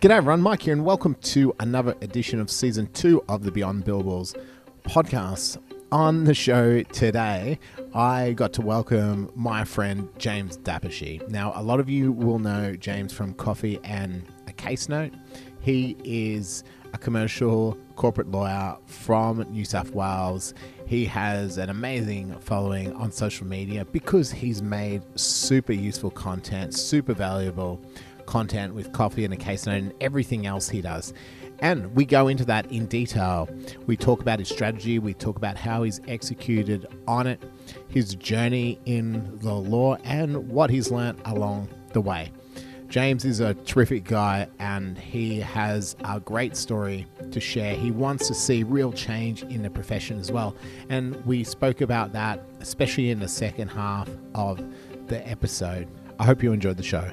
G'day everyone, Mike here, and welcome to another edition of Season 2 of the Beyond Billables podcast. On the show today, I got to welcome my friend James Dappashi. Now, a lot of you will know James from Coffee and a Case Note. He is a commercial corporate lawyer from New South Wales. He has an amazing following on social media because he's made super useful content, super valuable content with Coffee and a Case Note and everything else he does. And we go into that in detail. We talk about his strategy. We talk about how he's executed on it, his journey in the law, and what he's learnt along the way. James is a terrific guy, and he has a great story to share. He wants to see real change in the profession as well. And we spoke about that, especially in the second half of the episode. I hope you enjoyed the show.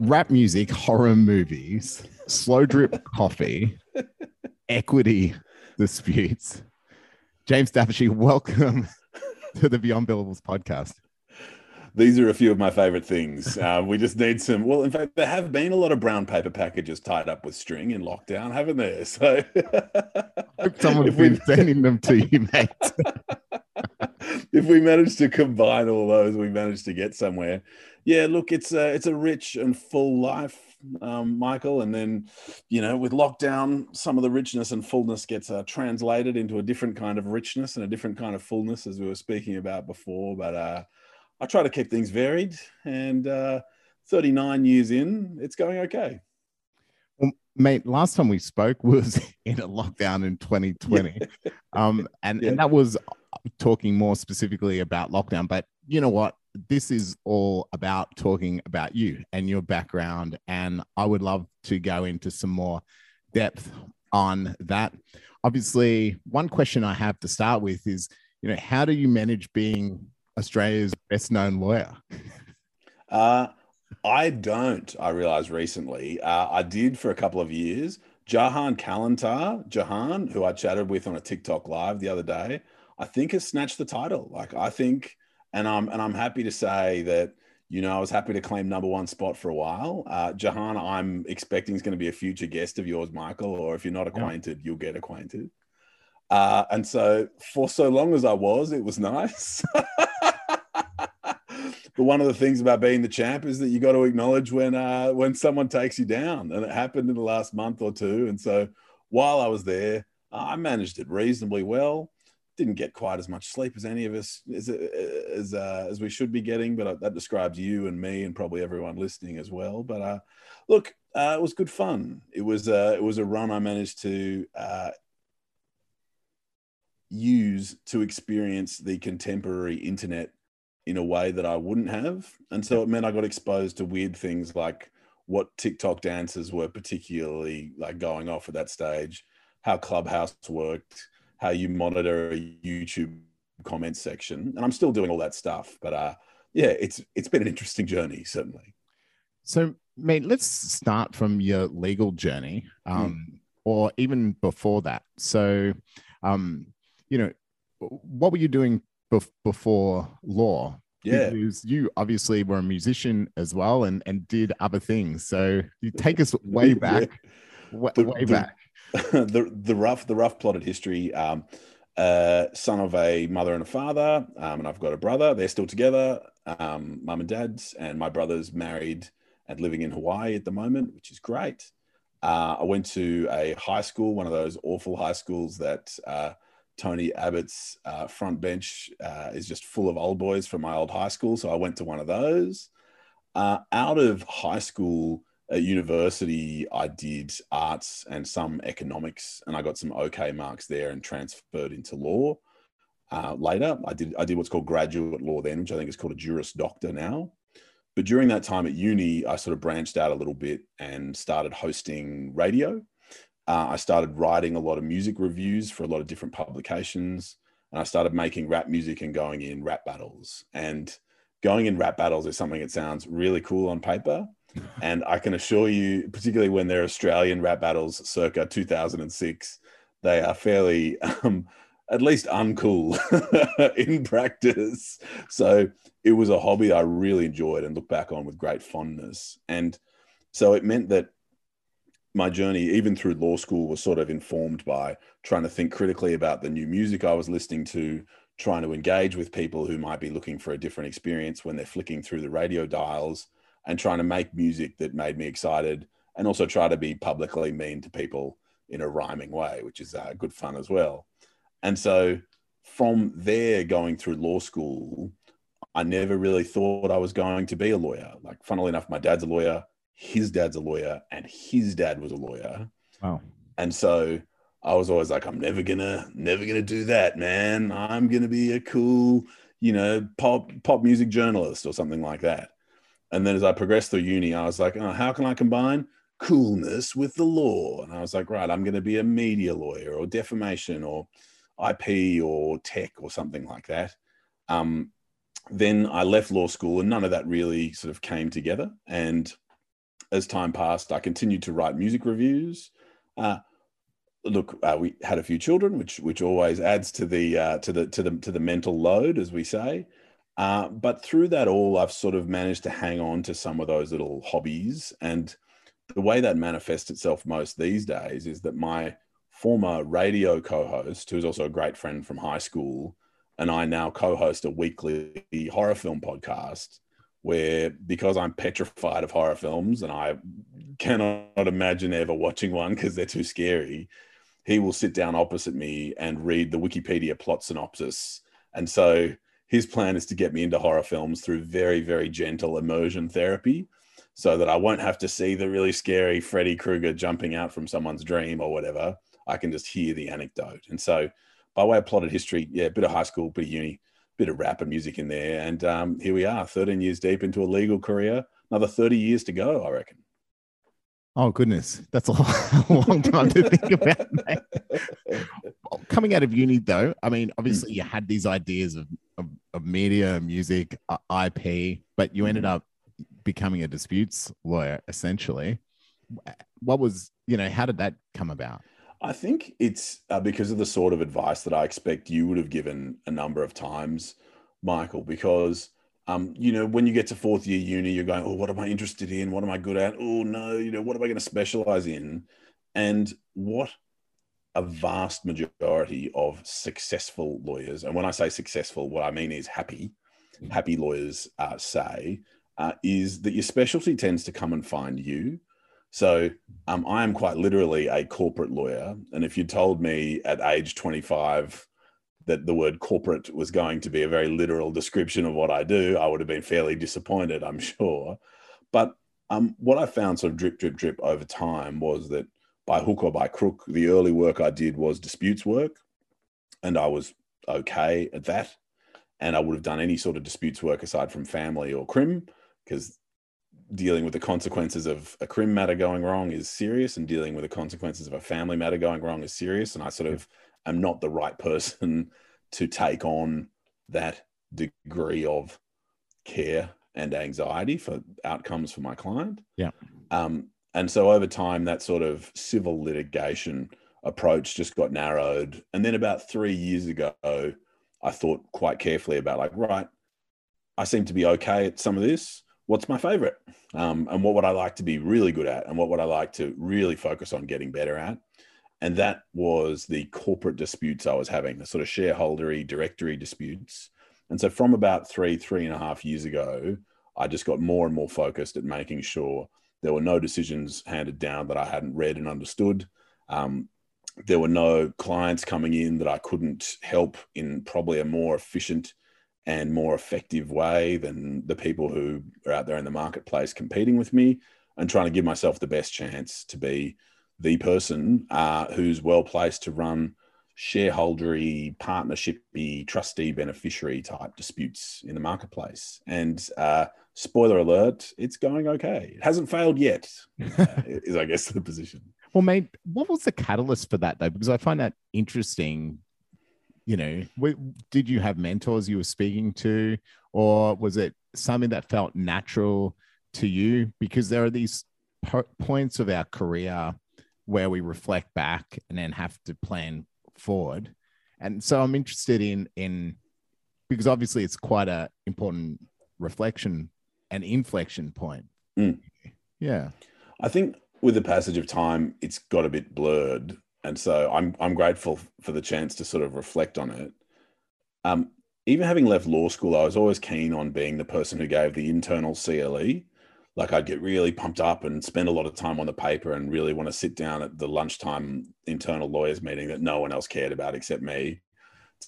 Rap music, horror movies, slow drip coffee, equity disputes. James Dappashi, welcome to the Beyond Billables podcast. These are a few of my favorite things. We just need some, well, in fact, there have been a lot of brown paper packages tied up with string in lockdown, haven't there? So I hope someone's been sending them to you, mate. If we manage to combine all those, we manage to get somewhere. Yeah, look, it's a rich and full life, Michael. And then, you know, with lockdown, some of the richness and fullness gets translated into a different kind of richness and a different kind of fullness, as we were speaking about before. But I try to keep things varied, and 39 years in, it's going okay. Well, mate, last time we spoke was in a lockdown in 2020. Yeah. And that was talking more specifically about lockdown, but you know what? This is all about talking about you and your background, and I would love to go into some more depth on that. Obviously, one question I have to start with is, you know, how do you manage being Australia's best known lawyer? I realized recently. I did for a couple of years. Jahan Kalantar, Jahan, who I chatted with on a TikTok live the other day, I think has snatched the title. Like, I think, and I'm happy to say that, you know, I was happy to claim #1 spot for a while. Jahan, I'm expecting is going to be a future guest of yours, Michael, or if you're not acquainted, you'll get acquainted. And so for so long as I was, it was nice. But one of the things about being the champ is that you got to acknowledge when someone takes you down, and it happened in the last month or two. And so while I was there, I managed it reasonably well. Didn't get quite as much sleep as any of us as we should be getting, but that describes you and me and probably everyone listening as well. But look, it was good fun. It was a run I managed to use to experience the contemporary internet in a way that I wouldn't have. And so it meant I got exposed to weird things like what TikTok dances were particularly like going off at that stage, how Clubhouse worked, how you monitor a YouTube comment section. And I'm still doing all that stuff, but it's been an interesting journey, certainly. So, mate, let's start from your legal journey or even before that. So, you know, what were you doing before law? Yeah, because you obviously were a musician as well and did other things. So you take us way back, way back. The rough plotted history. Son of a mother and a father, and I've got a brother. They're still together, mum and dad's, and my brother's married and living in Hawaii at the moment, which is great. I went to a high school, one of those awful high schools that Tony Abbott's front bench is just full of old boys from my old high school. So I went to one of those. Out of high school at university, I did arts and some economics, and I got some okay marks there and transferred into law. Later, I did what's called graduate law then, which I think is called a Juris Doctor now. But during that time at uni, I sort of branched out a little bit and started hosting radio. I started writing a lot of music reviews for a lot of different publications, and I started making rap music and going in rap battles. And going in rap battles is something that sounds really cool on paper. And I can assure you, particularly when they're Australian rap battles circa 2006, they are fairly, at least uncool in practice. So it was a hobby I really enjoyed and look back on with great fondness. And So it meant that my journey, even through law school, was sort of informed by trying to think critically about the new music I was listening to, trying to engage with people who might be looking for a different experience when they're flicking through the radio dials, and trying to make music that made me excited, and also try to be publicly mean to people in a rhyming way, which is good fun as well. And so from there, going through law school, I never really thought I was going to be a lawyer. Like, funnily enough, my dad's a lawyer, his dad's a lawyer, and his dad was a lawyer. Wow. And so I was always like, I'm never gonna do that, man. I'm gonna be a cool, pop music journalist or something like that. And then as I progressed through uni, I was like, oh, how can I combine coolness with the law? And I was like, right, I'm going to be a media lawyer or defamation or IP or tech or something like that. Then I left law school and none of that really sort of came together. And as time passed, I continued to write music reviews. We had a few children, which always adds to the to the mental load, as we say. But through that all, I've sort of managed to hang on to some of those little hobbies. And the way that manifests itself most these days is that my former radio co-host, who is also a great friend from high school, and I now co-host a weekly horror film podcast where, because I'm petrified of horror films and I cannot imagine ever watching one because they're too scary, he will sit down opposite me and read the Wikipedia plot synopsis. And so his plan is to get me into horror films through very, very gentle immersion therapy so that I won't have to see the really scary Freddy Krueger jumping out from someone's dream or whatever. I can just hear the anecdote. And so by way of plotted history, yeah, a bit of high school, bit of uni, bit of rap and music in there. And here we are, 13 years deep into a legal career, another 30 years to go, I reckon. Oh, goodness. That's a long time to think about, mate. Well, coming out of uni, though, I mean, obviously you had these ideas of media, music, IP, but you ended up becoming a disputes lawyer, essentially. What was, how did that come about? I think it's because of the sort of advice that I expect you would have given a number of times, Michael, because when you get to fourth year uni, you're going, oh, what am I interested in? What am I good at? Oh, no, what am I going to specialize in? And what a vast majority of successful lawyers, and when I say successful, what I mean is happy lawyers say, is that your specialty tends to come and find you. So I am quite literally a corporate lawyer. And if you told me at age 25 that the word corporate was going to be a very literal description of what I do, I would have been fairly disappointed, I'm sure. But what I found sort of drip over time was that by hook or by crook, the early work I did was disputes work, and I was okay at that. And I would have done any sort of disputes work aside from family or crim, because dealing with the consequences of a crim matter going wrong is serious, and dealing with the consequences of a family matter going wrong is serious. And I sort of am not the right person to take on that degree of care and anxiety for outcomes for my client. Yeah. And so over time, that sort of civil litigation approach just got narrowed. And then about 3 years ago, I thought quite carefully about right, I seem to be okay at some of this. What's my favorite? And what would I like to be really good at? And what would I like to really focus on getting better at? And that was the corporate disputes I was having, the sort of shareholdery, directory disputes. And so from about three and a half years ago, I just got more and more focused at making sure there were no decisions handed down that I hadn't read and understood. There were no clients coming in that I couldn't help in probably a more efficient and more effective way than the people who are out there in the marketplace competing with me, and trying to give myself the best chance to be the person who's well-placed to run shareholdery, partnershipy, trustee beneficiary type disputes in the marketplace. And spoiler alert, it's going okay. It hasn't failed yet, is I guess the position. Well, mate, what was the catalyst for that though? Because I find that interesting. Did you have mentors you were speaking to, or was it something that felt natural to you? Because there are these points of our career where we reflect back and then have to plan forward. And so I'm interested in because obviously it's quite an important reflection and inflection point. Mm. Yeah. I think with the passage of time, it's got a bit blurred. And so I'm grateful for the chance to sort of reflect on it. Even having left law school, I was always keen on being the person who gave the internal CLE. Like, I'd get really pumped up and spend a lot of time on the paper and really want to sit down at the lunchtime internal lawyers meeting that no one else cared about except me,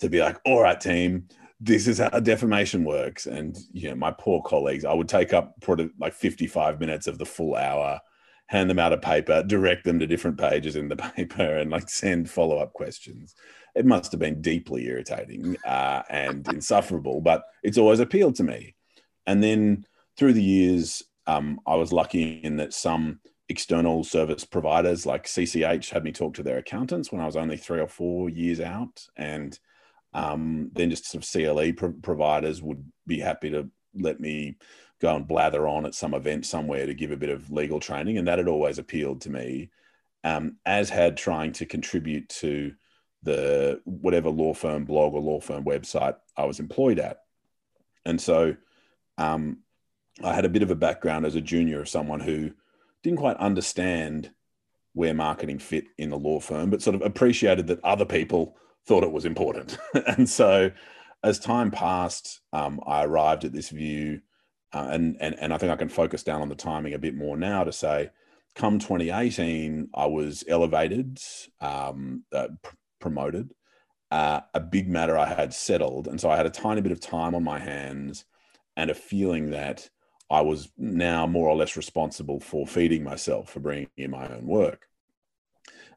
to be like, all right, team, this is how defamation works. And, you know, my poor colleagues, I would take up probably like 55 minutes of the full hour, hand them out a paper, direct them to different pages in the paper, and like send follow-up questions. It must have been deeply irritating and insufferable, but it's always appealed to me. And then through the years, I was lucky in that some external service providers like CCH had me talk to their accountants when I was only 3 or 4 years out. And then just some CLE providers would be happy to let me go and blather on at some event somewhere to give a bit of legal training. And that had always appealed to me, as had trying to contribute to the whatever law firm blog or law firm website I was employed at. And so I had a bit of a background as a junior of someone who didn't quite understand where marketing fit in the law firm, but sort of appreciated that other people thought it was important. And so as time passed, I arrived at this view. And I think I can focus down on the timing a bit more now to say, come 2018, I was elevated, promoted, a big matter I had settled. And so I had a tiny bit of time on my hands and a feeling that I was now more or less responsible for feeding myself, for bringing in my own work.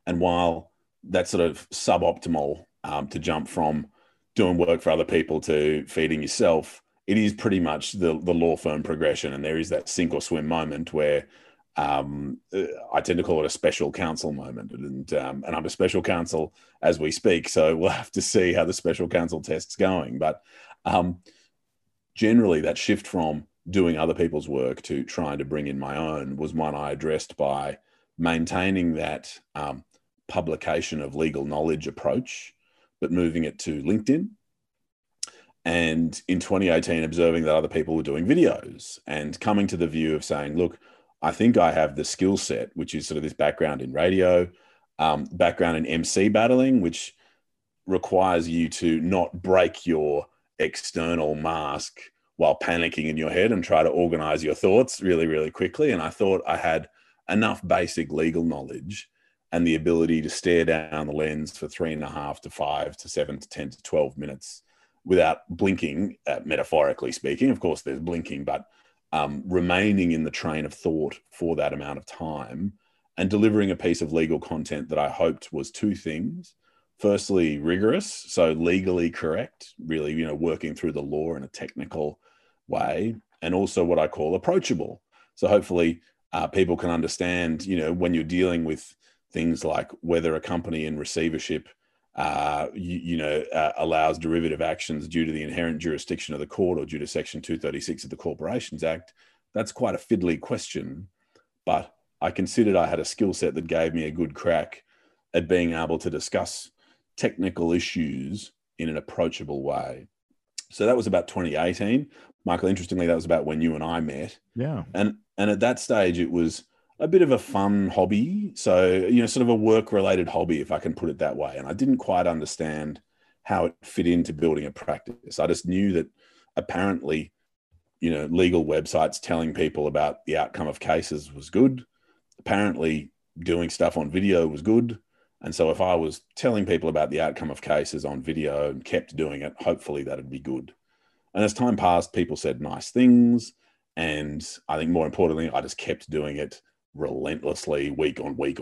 And while that's sort of suboptimal, to jump from doing work for other people to feeding yourself, it is pretty much the law firm progression. And there is that sink or swim moment where I tend to call it a special counsel moment. And I'm a special counsel as we speak, so we'll have to see how the special counsel test's going. But generally, that shift from doing other people's work to trying to bring in my own was one I addressed by maintaining that publication of legal knowledge approach, but moving it to LinkedIn. And in 2018, observing that other people were doing videos and coming to the view of saying, look, I think I have the skill set, which is sort of this background in radio, background in MC battling, which requires you to not break your external mask while panicking in your head and try to organize your thoughts really, really quickly. And I thought I had enough basic legal knowledge and the ability to stare down the lens for 3.5 to 5 to 7 to 10 to 12 minutes without blinking, metaphorically speaking. Of course, there's blinking, but remaining in the train of thought for that amount of time and delivering a piece of legal content that I hoped was two things. Firstly, rigorous, so legally correct, really, you know, working through the law in a technical way, and also what I call approachable. So hopefully people can understand, you know, when you're dealing with things like whether a company in receivership allows derivative actions due to the inherent jurisdiction of the court or due to Section 236 of the Corporations Act, that's quite a fiddly question. But I considered I had a skill set that gave me a good crack at being able to discuss technical issues in an approachable way. So that was about 2018. Michael, interestingly, that was about when you and I met. Yeah. And at that stage, it was a bit of a fun hobby. So, you know, sort of a work-related hobby, if I can put it that way. And I didn't quite understand how it fit into building a practice. I just knew that apparently, you know, legal websites telling people about the outcome of cases was good. Apparently doing stuff on video was good. And so if I was telling people about the outcome of cases on video and kept doing it, hopefully that'd be good. And as time passed, people said nice things. And I think more importantly, I just kept doing it relentlessly, week on week.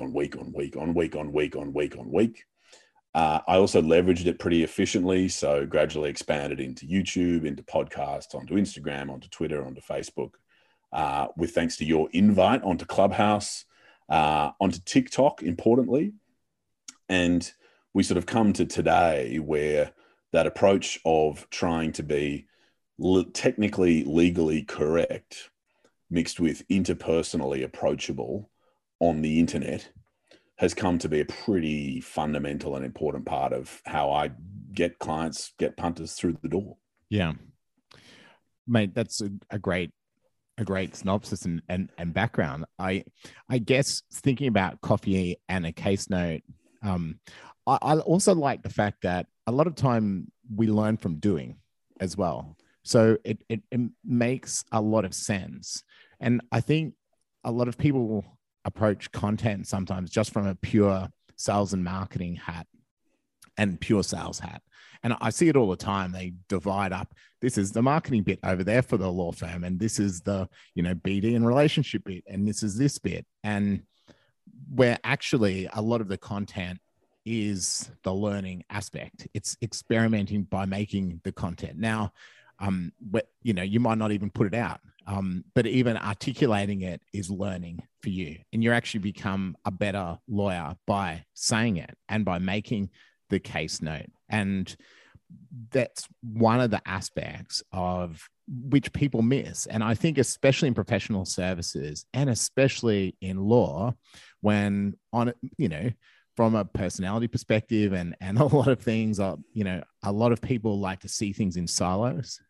I also leveraged it pretty efficiently, so gradually expanded into YouTube, into podcasts, onto Instagram, onto Twitter, onto Facebook, with thanks to your invite, onto Clubhouse, onto TikTok, importantly. And we sort of come to today where that approach of trying to be technically, legally correct mixed with interpersonally approachable on the internet has come to be a pretty fundamental and important part of how I get clients, get punters through the door. Yeah. Mate, that's a great a great synopsis and background. I guess thinking about Coffee and a Case Note, I also like the fact that a lot of time we learn from doing as well. So it makes a lot of sense. And I think a lot of people approach content sometimes just from a pure sales and marketing hat and pure sales hat. And I see it all the time. They divide up. This is the marketing bit over there for the law firm. And this is the, BD and relationship bit. And this is this bit. And where actually a lot of the content is the learning aspect. It's experimenting by making the content. Now, you might not even put it out, but even articulating it is learning for you. And you actually become a better lawyer by saying it and by making the case note. And that's one of the aspects of which people miss. And I think especially in professional services and especially in law, when from a personality perspective and a lot of things, a lot of people like to see things in silos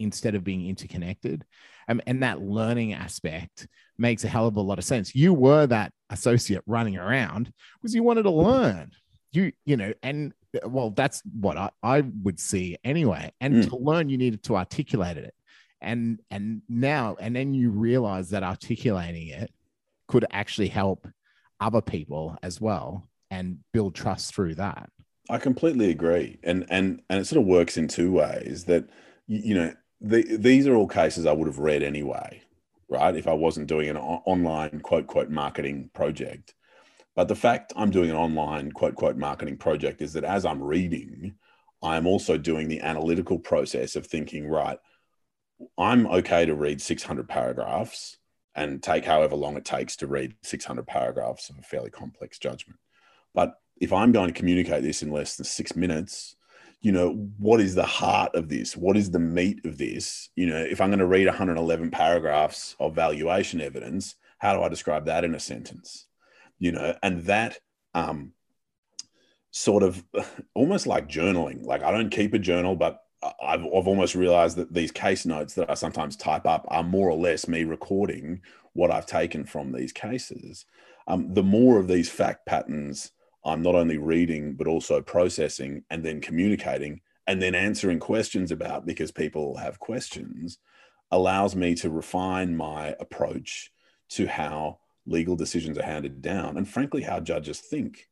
instead of being interconnected. And that learning aspect makes a hell of a lot of sense. You were that associate running around because you wanted to learn. That's what I would see anyway. And to learn, you needed to articulate it. And then you realize that articulating it could actually help other people as well and build trust through that. I completely agree. And it sort of works in two ways that, these are all cases I would have read anyway, right? If I wasn't doing an online quote marketing project. But the fact I'm doing an online quote marketing project is that as I'm reading, I'm also doing the analytical process of thinking, right, I'm okay to read 600 paragraphs and take however long it takes to read 600 paragraphs of a fairly complex judgment. But if I'm going to communicate this in less than 6 minutes, what is the heart of this? What is the meat of this? If I'm going to read 111 paragraphs of valuation evidence, how do I describe that in a sentence? And that sort of almost like journaling. Like I don't keep a journal, but I've almost realized that these case notes that I sometimes type up are more or less me recording what I've taken from these cases. The more of these fact patterns I'm not only reading, but also processing and then communicating and then answering questions about because people have questions allows me to refine my approach to how legal decisions are handed down and frankly how judges think.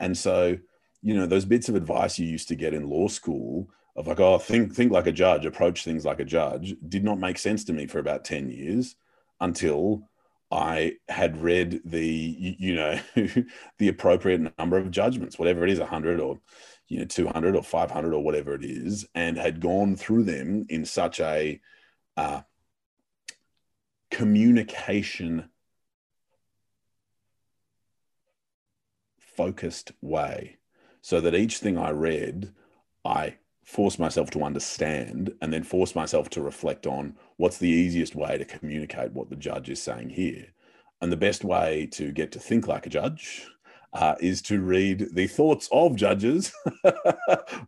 And so those bits of advice you used to get in law school of like, oh, think like a judge, approach things like a judge, did not make sense to me for about 10 years until I had read the the appropriate number of judgments, whatever it is, 100 or 200 or 500 or whatever it is, and had gone through them in such a communication focused way so that each thing I read, I forced myself to understand and then forced myself to reflect on what's the easiest way to communicate what the judge is saying here. And the best way to get to think like a judge is to read the thoughts of judges,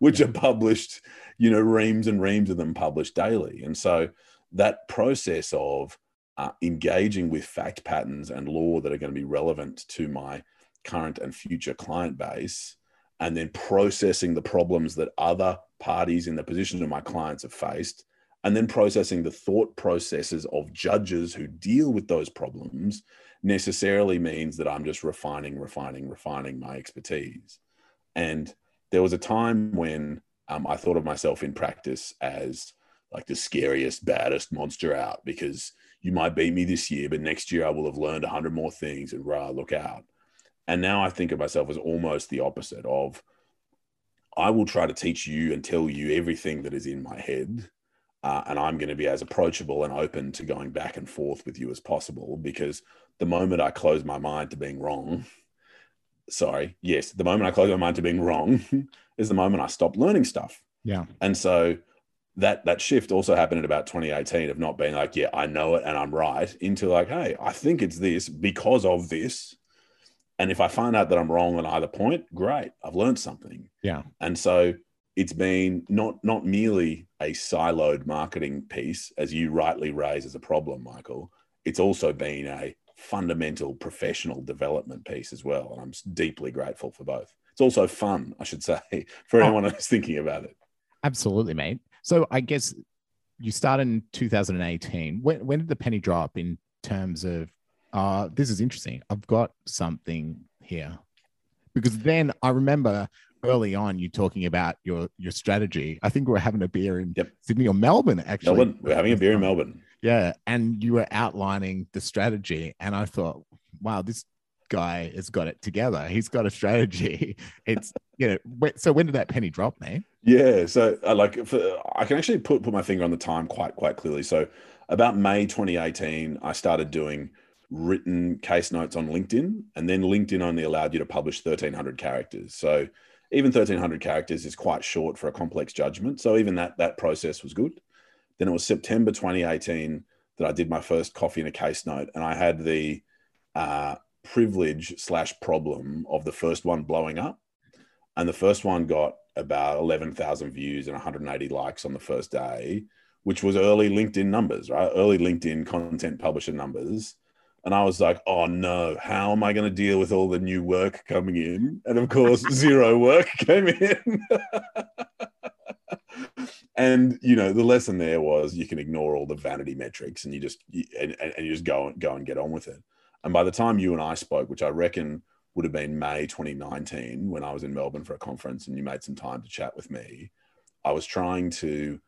which are published, reams and reams of them published daily. And so that process of engaging with fact patterns and law that are going to be relevant to my current and future client base, and then processing the problems that other parties in the position of my clients have faced, and then processing the thought processes of judges who deal with those problems necessarily means that I'm just refining my expertise. And there was a time when I thought of myself in practice as like the scariest, baddest monster out because you might beat me this year, but next year I will have learned 100 more things and rah, look out. And now I think of myself as almost the opposite of, I will try to teach you and tell you everything that is in my head. And I'm going to be as approachable and open to going back and forth with you as possible, because the moment I close my mind to being wrong, the moment I close my mind to being wrong is the moment I stop learning stuff. Yeah. And so that shift also happened in about 2018 of not being like, yeah, I know it and I'm right, into like, hey, I think it's this because of this. And if I find out that I'm wrong on either point, great, I've learned something. Yeah. And so it's been not merely a siloed marketing piece, as you rightly raise as a problem, Michael. It's also been a fundamental professional development piece as well. And I'm deeply grateful for both. It's also fun, I should say, for anyone who's thinking about it. Absolutely, mate. So I guess you started in 2018. When did the penny drop in terms of, this is interesting, I've got something here? Because then I remember early on you talking about your strategy. I think we were having a beer in Sydney or Melbourne, actually. Melbourne. We're having a beer in Melbourne. Yeah. And you were outlining the strategy. And I thought, wow, this guy has got it together. He's got a strategy. It's, you know, so when did that penny drop, man? Yeah. So I can actually put my finger on the time quite clearly. So about May 2018, I started doing written case notes on LinkedIn, and then LinkedIn only allowed you to publish 1,300 characters. So even 1,300 characters is quite short for a complex judgment. So even that process was good. Then it was September 2018 that I did my first Coffee and a Case Note, and I had the privilege/problem of the first one blowing up. And the first one got about 11,000 views and 180 likes on the first day, which was early LinkedIn numbers, right? Early LinkedIn content publisher numbers. And I was like, oh no, how am I going to deal with all the new work coming in? And of course, zero work came in. And, you know, the lesson there was you can ignore all the vanity metrics and you just go and get on with it. And by the time you and I spoke, which I reckon would have been May 2019, when I was in Melbourne for a conference and you made some time to chat with me, I was trying to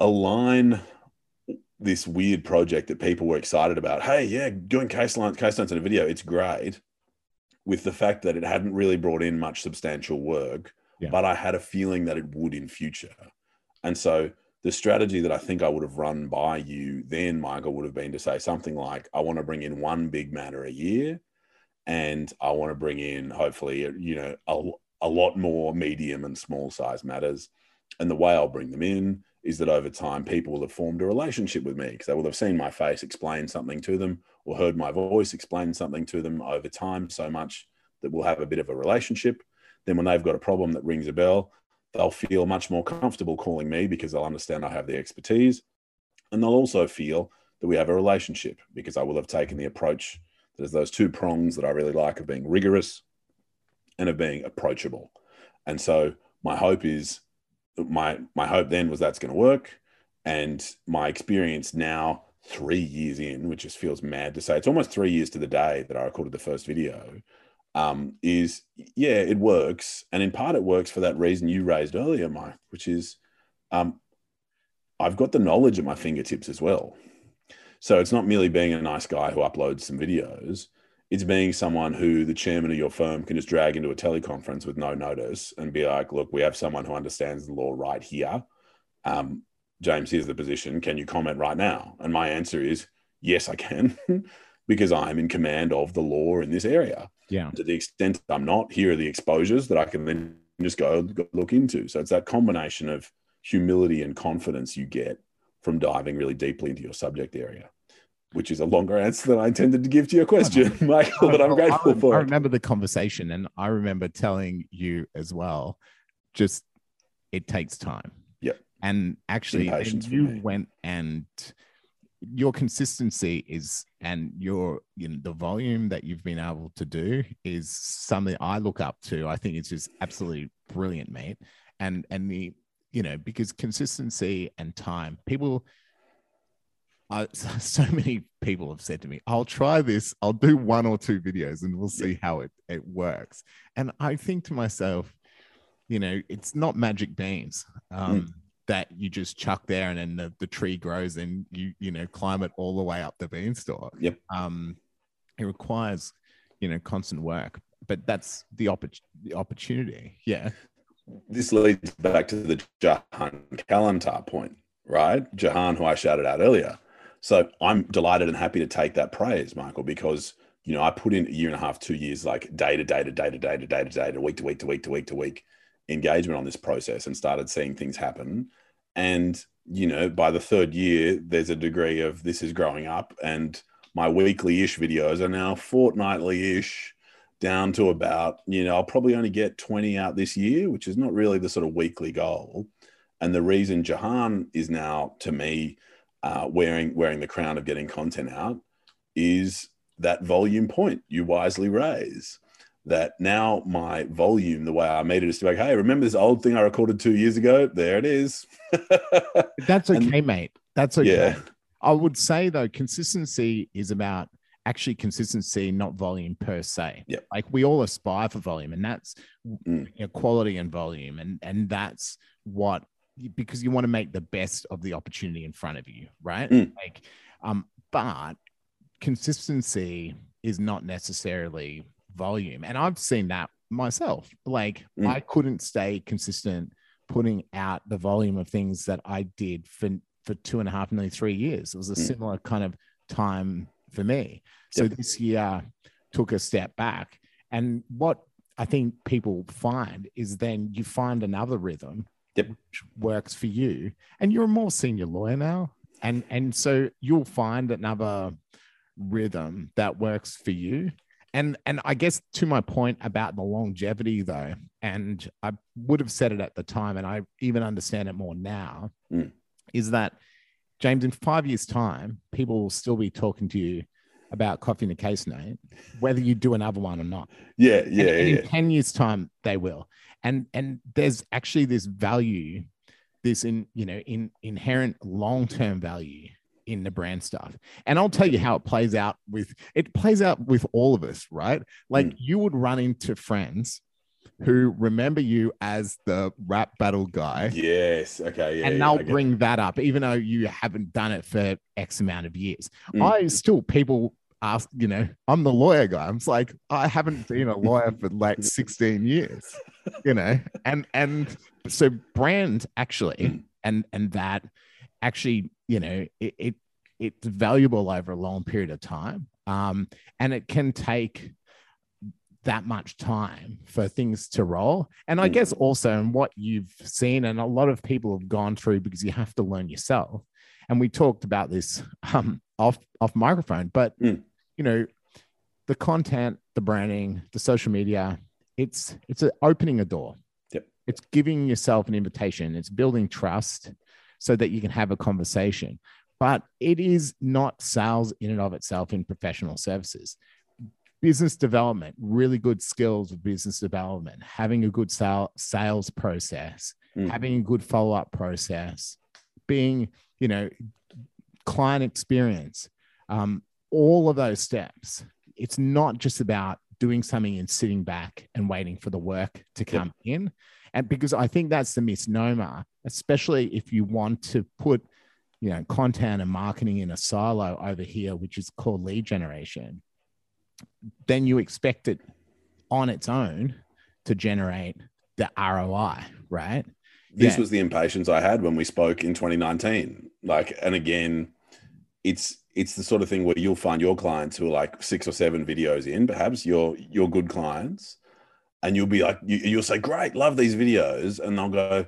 align this weird project that people were excited about. Hey, yeah, doing case notes in a video, it's great. With the fact that it hadn't really brought in much substantial work, but I had a feeling that it would in future. And so the strategy that I think I would have run by you then, Michael, would have been to say something like, I want to bring in one big matter a year, and I want to bring in, hopefully, you know, a lot more medium and small size matters. And the way I'll bring them in is that over time, people will have formed a relationship with me because they will have seen my face explain something to them or heard my voice explain something to them over time so much that we'll have a bit of a relationship. Then when they've got a problem that rings a bell, they'll feel much more comfortable calling me because they'll understand I have the expertise. And they'll also feel that we have a relationship because I will have taken the approach. There's those two prongs that I really like of being rigorous and of being approachable. And so my hope is, my hope then was that's going to work. And my experience now, 3 years in, which just feels mad to say, it's almost 3 years to the day that I recorded the first video, is, yeah, it works. And in part it works for that reason you raised earlier, Mike, which is I've got the knowledge at my fingertips as well. So it's not merely being a nice guy who uploads some videos. It's being someone who the chairman of your firm can just drag into a teleconference with no notice and be like, look, we have someone who understands the law right here. James, here's the position. Can you comment right now? And my answer is, yes, I can, because I'm in command of the law in this area. Yeah. To the extent I'm not, here are the exposures that I can then just go look into. So it's that combination of humility and confidence you get from diving really deeply into your subject area, which is a longer answer than I intended to give to your question, Michael, but I'm grateful for it. I remember the conversation, and I remember telling you as well, just it takes time. Yep. And actually, and you went, and your consistency is, and your, you know, the volume that you've been able to do is something I look up to. I think it's just absolutely brilliant, mate. And the, you know, because consistency and time, so many people have said to me, I'll try this, I'll do one or two videos and we'll see how it works. And I think to myself, you know, it's not magic beans that you just chuck there and then the tree grows and you know, climb it all the way up the beanstalk. Yep. It requires, you know, constant work, but that's the opportunity. Yeah. This leads back to the Jahan Kalantar point, right? Jahan, who I shouted out earlier. So I'm delighted and happy to take that praise, Michael, because, you know, I put in a year and a half, 2 years, like day to day, week to week engagement on this process and started seeing things happen. And, you know, by the third year, there's a degree of this is growing up, and my weekly-ish videos are now fortnightly-ish, down to about, I'll probably only get 20 out this year, which is not really the sort of weekly goal. And the reason Jahan is now, to me, wearing the crown of getting content out is that volume point you wisely raise. That now my volume, the way I made it is to be like, hey, remember this old thing I recorded 2 years ago? There it is. That's okay, mate. That's okay. Yeah. I would say though, consistency is about actually consistency, not volume per se. Yep. Like we all aspire for volume, and that's quality and volume. And that's what, because you want to make the best of the opportunity in front of you. Right. Like, but consistency is not necessarily volume. And I've seen that myself. Like I couldn't stay consistent putting out the volume of things that I did for 2.5, nearly 3 years. It was a similar kind of time for me. So this year took a step back. And what I think people find is then you find another rhythm which works for you. And you're a more senior lawyer now. And so you'll find another rhythm that works for you. And I guess to my point about the longevity though, and I would have said it at the time, and I even understand it more now, is that, James, in 5 years' time, people will still be talking to you about Coffee and a Case Note, whether you do another one or not. And in 10 years' time, they will. And there's actually this value, this inherent long-term value in the brand stuff. And I'll tell you how it plays out with, all of us, right? Like you would run into friends who remember you as the rap battle guy. Yes. Okay. Yeah, and they'll bring that up, even though you haven't done it for X amount of years. People ask, I'm the lawyer guy. I'm like, I haven't been a lawyer for like 16 years, and so brand actually, and that actually, it's valuable over a long period of time. And it can take that much time for things to roll. And I guess also in what you've seen, and a lot of people have gone through, because you have to learn yourself. And we talked about this off microphone, but the content, the branding, the social media, it's opening a door. Yep. It's giving yourself an invitation. It's building trust so that you can have a conversation, but it is not sales in and of itself in professional services. Business development, really good skills of business development, having a good sales process, having a good follow-up process, being, client experience, all of those steps. It's not just about doing something and sitting back and waiting for the work to come in. And because I think that's the misnomer, especially if you want to put, content and marketing in a silo over here, which is called lead generation. Then you expect it on its own to generate the ROI, right? This was the impatience I had when we spoke in 2019. Like, and again, it's the sort of thing where you'll find your clients who are like 6 or 7 videos in, perhaps your good clients, and you'll be like, you'll say, great, love these videos. And they'll go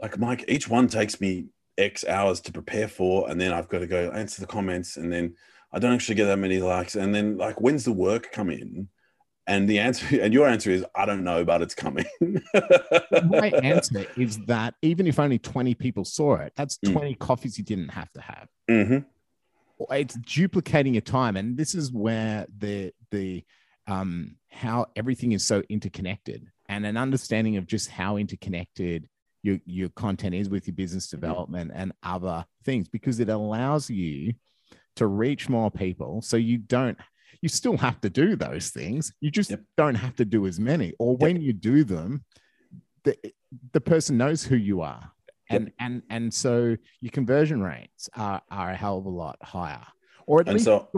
like, Mike, each one takes me X hours to prepare for, and then I've got to go answer the comments, and then I don't actually get that many likes. And then like, when's the work come in? And your answer is, I don't know, but it's coming. My answer is that even if only 20 people saw it, that's 20 coffees you didn't have to have. Mm-hmm. It's duplicating your time. And this is where the how everything is so interconnected, and an understanding of just how interconnected your content is with your business development and other things, because it allows you to reach more people. So you still have to do those things. You just don't have to do as many, or when you do them, the person knows who you are. And so your conversion rates are a hell of a lot higher. Or at least go.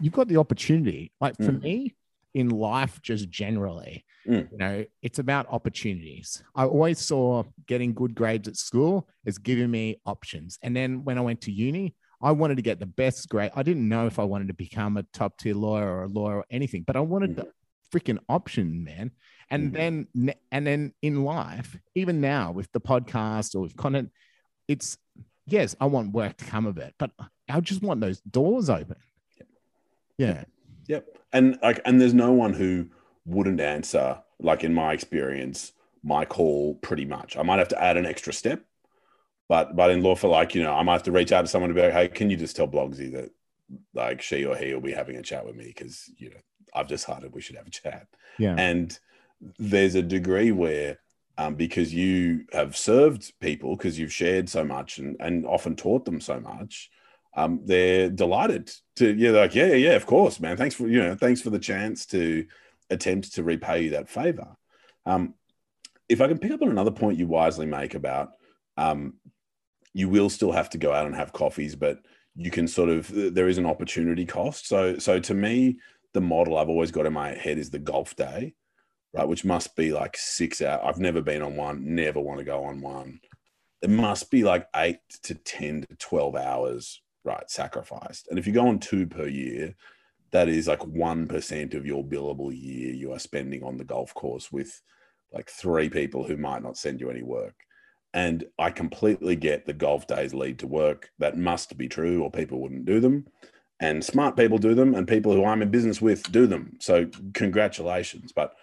You've got the opportunity. Like for me in life, just generally, it's about opportunities. I always saw getting good grades at school as giving me options. And then when I went to uni, I wanted to get the best grade. I didn't know if I wanted to become a top tier lawyer or a lawyer or anything, but I wanted the freaking option, man. And then in life, even now with the podcast or with content, it's yes, I want work to come of it, but I just want those doors open. Yeah. Yep. And like, and there's no one who wouldn't answer, like in my experience, my call pretty much. I might have to add an extra step, but in law for like, you know, I might have to reach out to someone to be like, hey, can you just tell Blogsy that like she or he will be having a chat with me? Cause you know, I've decided we should have a chat. Yeah. And there's a degree where, because you have served people, because you've shared so much and often taught them so much, they're delighted to, you're like, yeah, of course, man. Thanks for, you know, thanks for the chance to attempt to repay you that favor. If I can pick up on another point you wisely make about you will still have to go out and have coffees, but you can sort of, there is an opportunity cost. So to me, the model I've always got in my head is the golf day, right? Which must be like 6 hours. I've never been on one, never want to go on one. It must be like 8 to 10 to 12 hours, right? Sacrificed. And if you go on 2 per year, that is like 1% of your billable year you are spending on the golf course with like 3 people who might not send you any work. And I completely get the golf days lead to work. That must be true, or people wouldn't do them. And smart people do them, and people who I'm in business with do them. So congratulations. But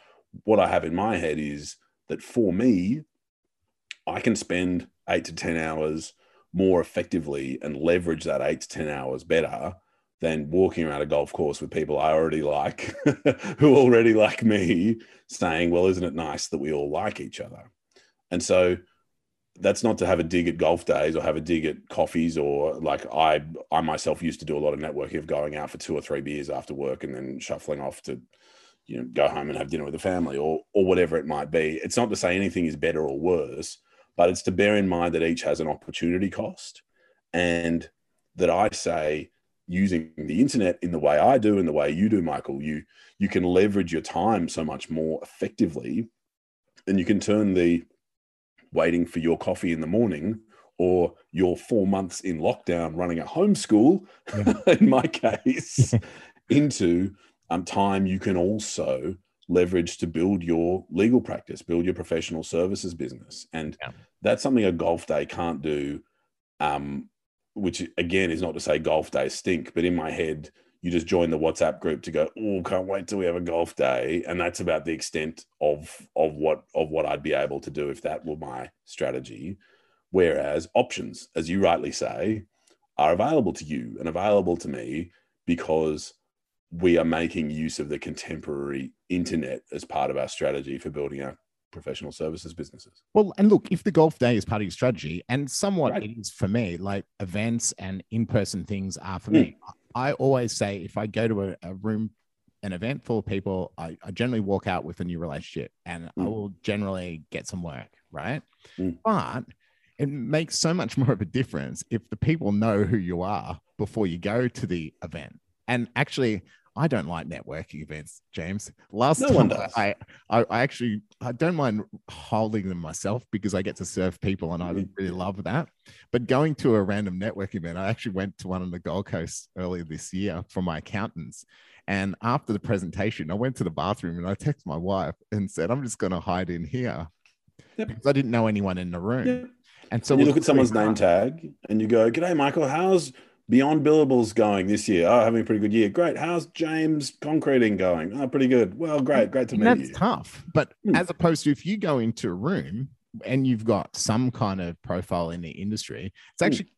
what I have in my head is that for me, I can spend 8 to 10 hours more effectively and leverage that 8 to 10 hours better than walking around a golf course with people I already like, who already like me, saying, well, isn't it nice that we all like each other? And so that's not to have a dig at golf days or have a dig at coffees, or like I myself used to do a lot of networking of going out for 2 or 3 beers after work and then shuffling off to, you know, go home and have dinner with the family or whatever it might be. It's not to say anything is better or worse, but it's to bear in mind that each has an opportunity cost, and that I say using the internet in the way I do and the way you do, Michael, you can leverage your time so much more effectively, and you can turn the waiting for your coffee in the morning or your 4 months in lockdown running a homeschool, in my case, into time you can also leverage to build your legal practice, build your professional services business. And that's something a golf day can't do, which again is not to say golf days stink, but in my head, you just join the WhatsApp group to go, oh, can't wait till we have a golf day. And that's about the extent of what I'd be able to do if that were my strategy. Whereas options, as you rightly say, are available to you and available to me because we are making use of the contemporary internet as part of our strategy for building our professional services businesses. Well, and look, if the golf day is part of your strategy, and somewhat it is for me, like events and in-person things are for me. I always say if I go to a room, an event full of people, I generally walk out with a new relationship and I will generally get some work, right? But it makes so much more of a difference if the people know who you are before you go to the event. And actually, I don't like networking events, James. I don't mind holding them myself because I get to serve people and I really love that. But going to a random networking event, I actually went to one on the Gold Coast earlier this year for my accountants. And after the presentation, I went to the bathroom and I texted my wife and said, I'm just going to hide in here because I didn't know anyone in the room. And so you look at someone's name tag and you go, g'day, Michael, how's Beyond Billables going this year? Oh, having a pretty good year. Great. How's James Concreting going? Oh, pretty good. Well, great to meet you. That's tough. But as opposed to if you go into a room and you've got some kind of profile in the industry, it's actually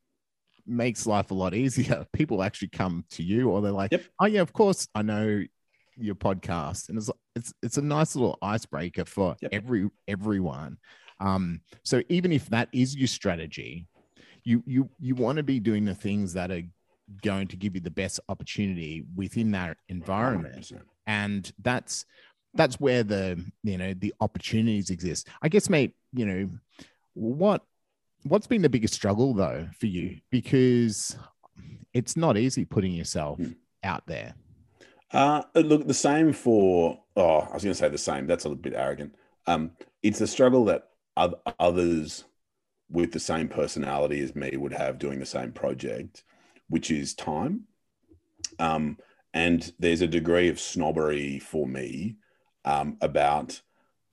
makes life a lot easier. People actually come to you or they're like, oh yeah, of course, I know your podcast. And it's a nice little icebreaker for everyone. So even if that is your strategy, you want to be doing the things that are going to give you the best opportunity within that environment. 100%. And that's where the opportunities exist. I guess, mate, you know, what's been the biggest struggle though for you? Because it's not easy putting yourself out there. Look, the same for, I was going to say the same. That's a little bit arrogant. It's a struggle that others with the same personality as me would have doing the same project, which is time. And there's a degree of snobbery for me about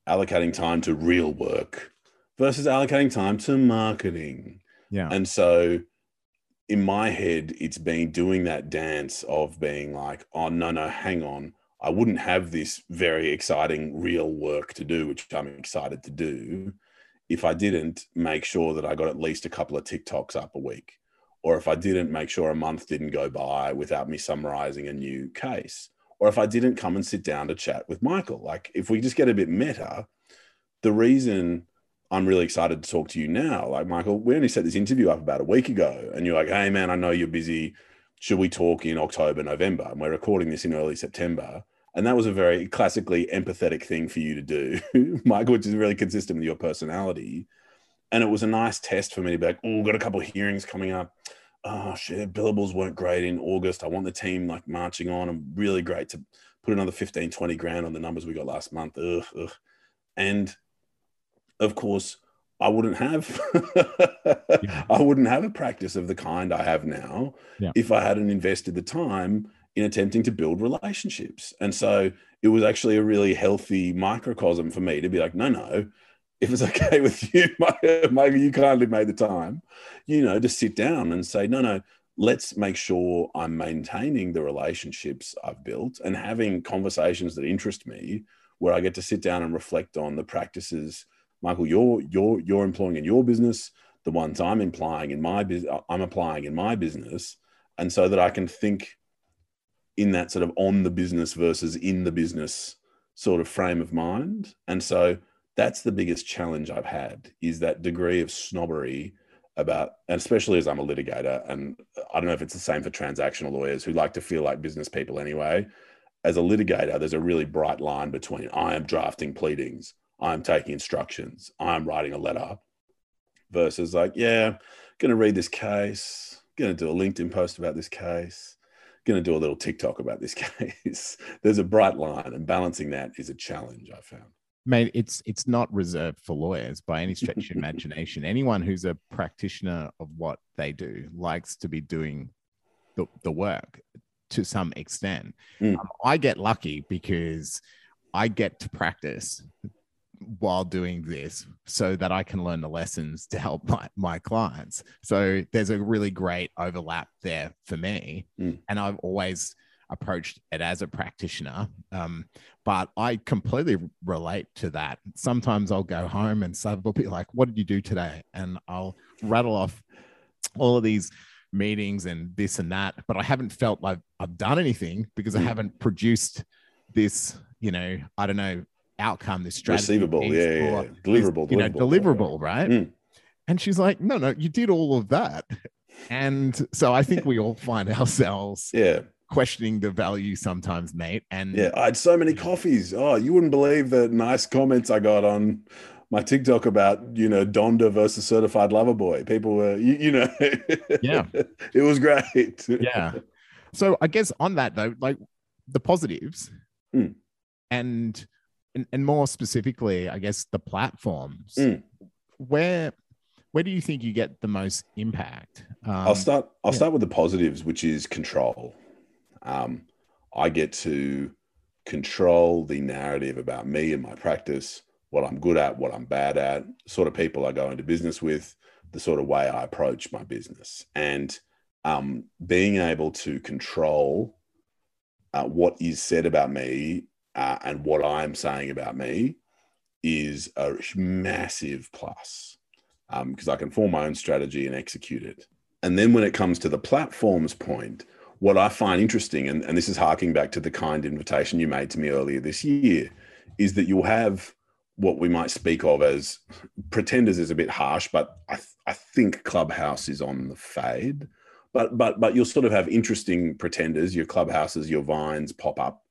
allocating time to real work versus allocating time to marketing. And so in my head, it's been doing that dance of being like, oh, no, hang on. I wouldn't have this very exciting real work to do, which I'm excited to do, if I didn't make sure that I got at least a couple of TikToks up a week, or if I didn't make sure a month didn't go by without me summarizing a new case, or if I didn't come and sit down to chat with Michael. Like, if we just get a bit meta, the reason I'm really excited to talk to you now, like, Michael, we only set this interview up about a week ago, and you're like, hey man, I know you're busy. Should we talk in October, November? And we're recording this in early September. And that was a very classically empathetic thing for you to do, Michael, which is really consistent with your personality. And it was a nice test for me to be like, oh, got a couple of hearings coming up. Oh shit, billables weren't great in August. I want the team like marching on. I'm really great to put another 15, 20 grand on the numbers we got last month. Ugh. And of course, I wouldn't have a practice of the kind I have now if I hadn't invested the time in attempting to build relationships. And so it was actually a really healthy microcosm for me to be like, no, if it's okay with you, maybe you kindly made the time, to sit down and say, no, let's make sure I'm maintaining the relationships I've built and having conversations that interest me, where I get to sit down and reflect on the practices, Michael, you're employing in your business, the ones I'm applying in my business. And so that I can think in that sort of on the business versus in the business sort of frame of mind. And so that's the biggest challenge I've had, is that degree of snobbery about, and especially as I'm a litigator, and I don't know if it's the same for transactional lawyers who like to feel like business people anyway. As a litigator, there's a really bright line between I am drafting pleadings, I'm taking instructions, I'm writing a letter, versus like, going to read this case, going to do a LinkedIn post about this case, going to do a little TikTok about this case. There's a bright line, and balancing that is a challenge, I found. Mate, it's not reserved for lawyers by any stretch of imagination. Anyone who's a practitioner of what they do likes to be doing the work to some extent. I get lucky because I get to practice while doing this so that I can learn the lessons to help my clients. So there's a really great overlap there for me. And I've always approached it as a practitioner. But I completely relate to that. Sometimes I'll go home and someone will be like, what did you do today? And I'll rattle off all of these meetings and this and that, but I haven't felt like I've done anything because I haven't produced this, outcome, this strategy, receivable, deliverable, deliverable, right? And she's like, no, you did all of that. And so I think we all find ourselves questioning the value sometimes, mate. And I had so many coffees. Oh, you wouldn't believe the nice comments I got on my TikTok about, Donda versus Certified Lover Boy. People were, it was great. So I guess on that though, like the positives and more specifically, I guess, the platforms, where do you think you get the most impact? I'll start with the positives, which is control. I get to control the narrative about me and my practice, what I'm good at, what I'm bad at, sort of people I go into business with, the sort of way I approach my business. And being able to control what is said about me and what I'm saying about me is a massive plus, because I can form my own strategy and execute it. And then when it comes to the platforms point, what I find interesting, and this is harking back to the kind invitation you made to me earlier this year, is that you'll have what we might speak of as pretenders is a bit harsh, but I think Clubhouse is on the fade. But you'll sort of have interesting pretenders, your Clubhouses, your Vines pop up,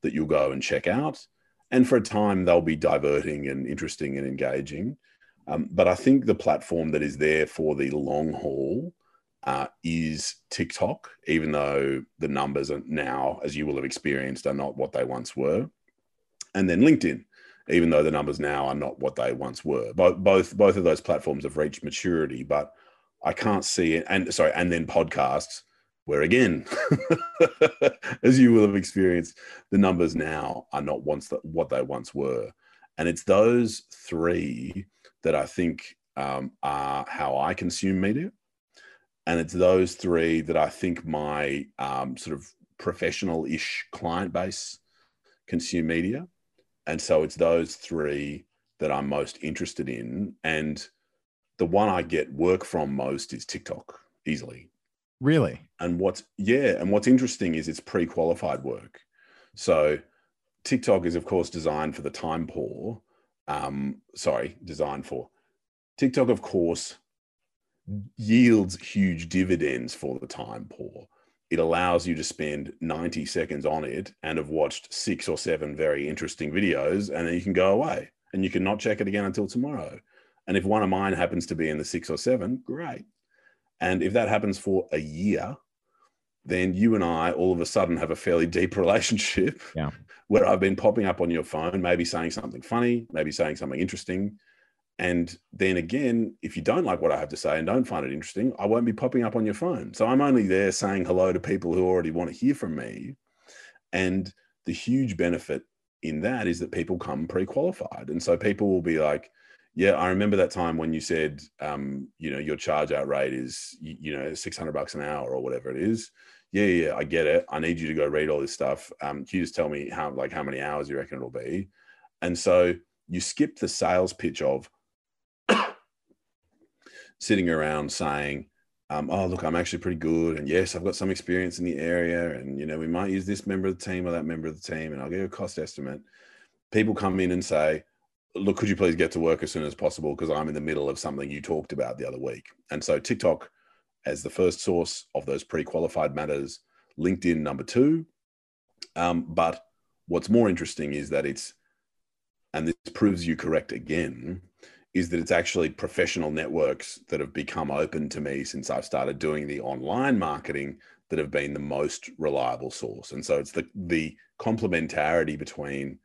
that you'll go and check out. And for a time, they'll be diverting and interesting and engaging. But I think the platform that is there for the long haul is TikTok, even though the numbers are now, as you will have experienced, are not what they once were. And then LinkedIn, even though the numbers now are not what they once were. Both of those platforms have reached maturity, but I can't see it. And then podcasts, where again, as you will have experienced, the numbers now are not what they once were. And it's those three that I think are how I consume media. And it's those three that I think my sort of professional-ish client base consume media. And so it's those three that I'm most interested in. And the one I get work from most is TikTok, easily. Really? And what's interesting is it's pre-qualified work. So TikTok is, of course, designed for TikTok, of course, yields huge dividends for the time poor. It allows you to spend 90 seconds on it and have watched 6 or 7 very interesting videos, and then you can go away and you can not check it again until tomorrow. And if one of mine happens to be in the 6 or 7, great. And if that happens for a year, then you and I all of a sudden have a fairly deep relationship, yeah, where I've been popping up on your phone, maybe saying something funny, maybe saying something interesting. And then again, if you don't like what I have to say and don't find it interesting, I won't be popping up on your phone. So I'm only there saying hello to people who already want to hear from me. And the huge benefit in that is that people come pre-qualified. And so people will be like, yeah, I remember that time when you said, your charge out rate is, $600 an hour or whatever it is. Yeah, I get it. I need you to go read all this stuff. Can you just tell me how many hours you reckon it'll be? And so you skip the sales pitch of sitting around saying, oh, look, I'm actually pretty good. And yes, I've got some experience in the area. And, we might use this member of the team or that member of the team. And I'll give you a cost estimate. People come in and say, look, could you please get to work as soon as possible? Because I'm in the middle of something you talked about the other week. And so TikTok as the first source of those pre-qualified matters, LinkedIn number 2. But what's more interesting is that it's, and this proves you correct again, is that it's actually professional networks that have become open to me since I've started doing the online marketing that have been the most reliable source. And so it's the complementarity between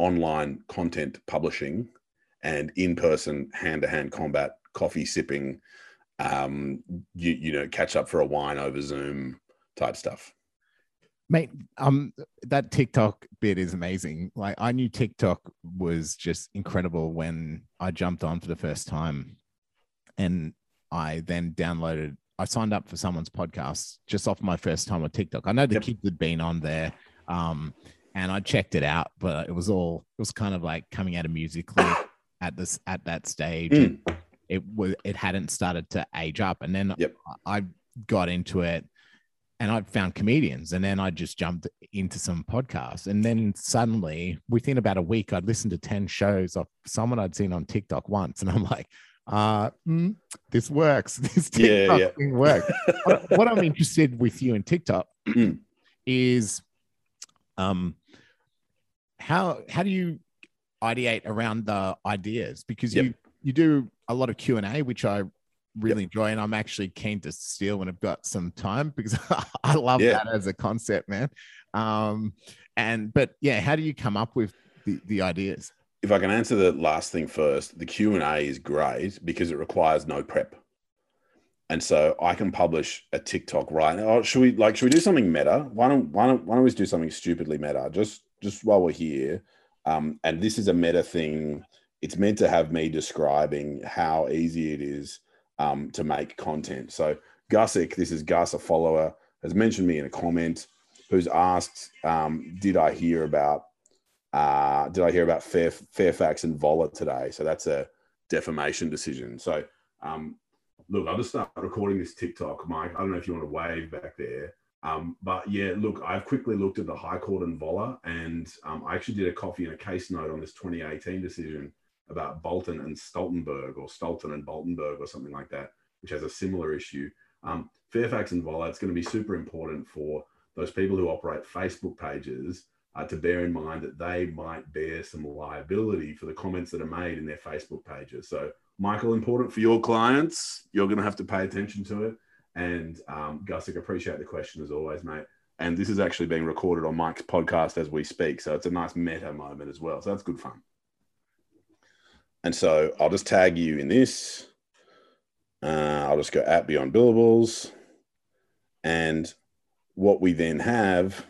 online content publishing and in-person hand-to-hand combat, coffee sipping, catch up for a wine over Zoom type stuff. Mate, that TikTok bit is amazing. Like, I knew TikTok was just incredible when I jumped on for the first time, and I signed up for someone's podcast just off my first time on TikTok. I know the kids had been on there, and I checked it out, but it was kind of like coming out of Musical.ly at that stage. Mm. It hadn't started to age up, and then I got into it. And I found comedians, and then I just jumped into some podcasts. And then suddenly, within about a week, I'd listened to 10 shows of someone I'd seen on TikTok once. And I'm like, this works. This TikTok thing works. What I'm interested with you in TikTok is how do you ideate around the ideas? Because you do a lot of Q&A, which I really enjoy, and I'm actually keen to steal when I've got some time, because I love that as a concept, man. How do you come up with the ideas? If I can answer the last thing first, the Q&A is great because it requires no prep, and so I can publish a TikTok right now. Oh, should we do something meta? Why don't we do something stupidly meta? Just while we're here, and this is a meta thing. It's meant to have me describing how easy it is to make content. So Gusick, this is Gus, a follower, has mentioned me in a comment, who's asked, did I hear about Fairfax and Voller today? So that's a defamation decision. So look, I'll just start recording this TikTok, Mike. I don't know if you want to wave back there. I've quickly looked at the High Court and Voller, and I actually did a Coffee and a Case Note on this 2018 decision about Bolton and Stoltenberg, or Stolten and Boltenberg, or something like that, which has a similar issue. Fairfax and Voller, it's going to be super important for those people who operate Facebook pages to bear in mind that they might bear some liability for the comments that are made in their Facebook pages. So, Michael, important for your clients. You're going to have to pay attention to it. And Gusick, appreciate the question as always, mate. And this is actually being recorded on Mike's podcast as we speak. So it's a nice meta moment as well. So that's good fun. And so I'll just tag you in this. I'll just go at Beyond Billables. And what we then have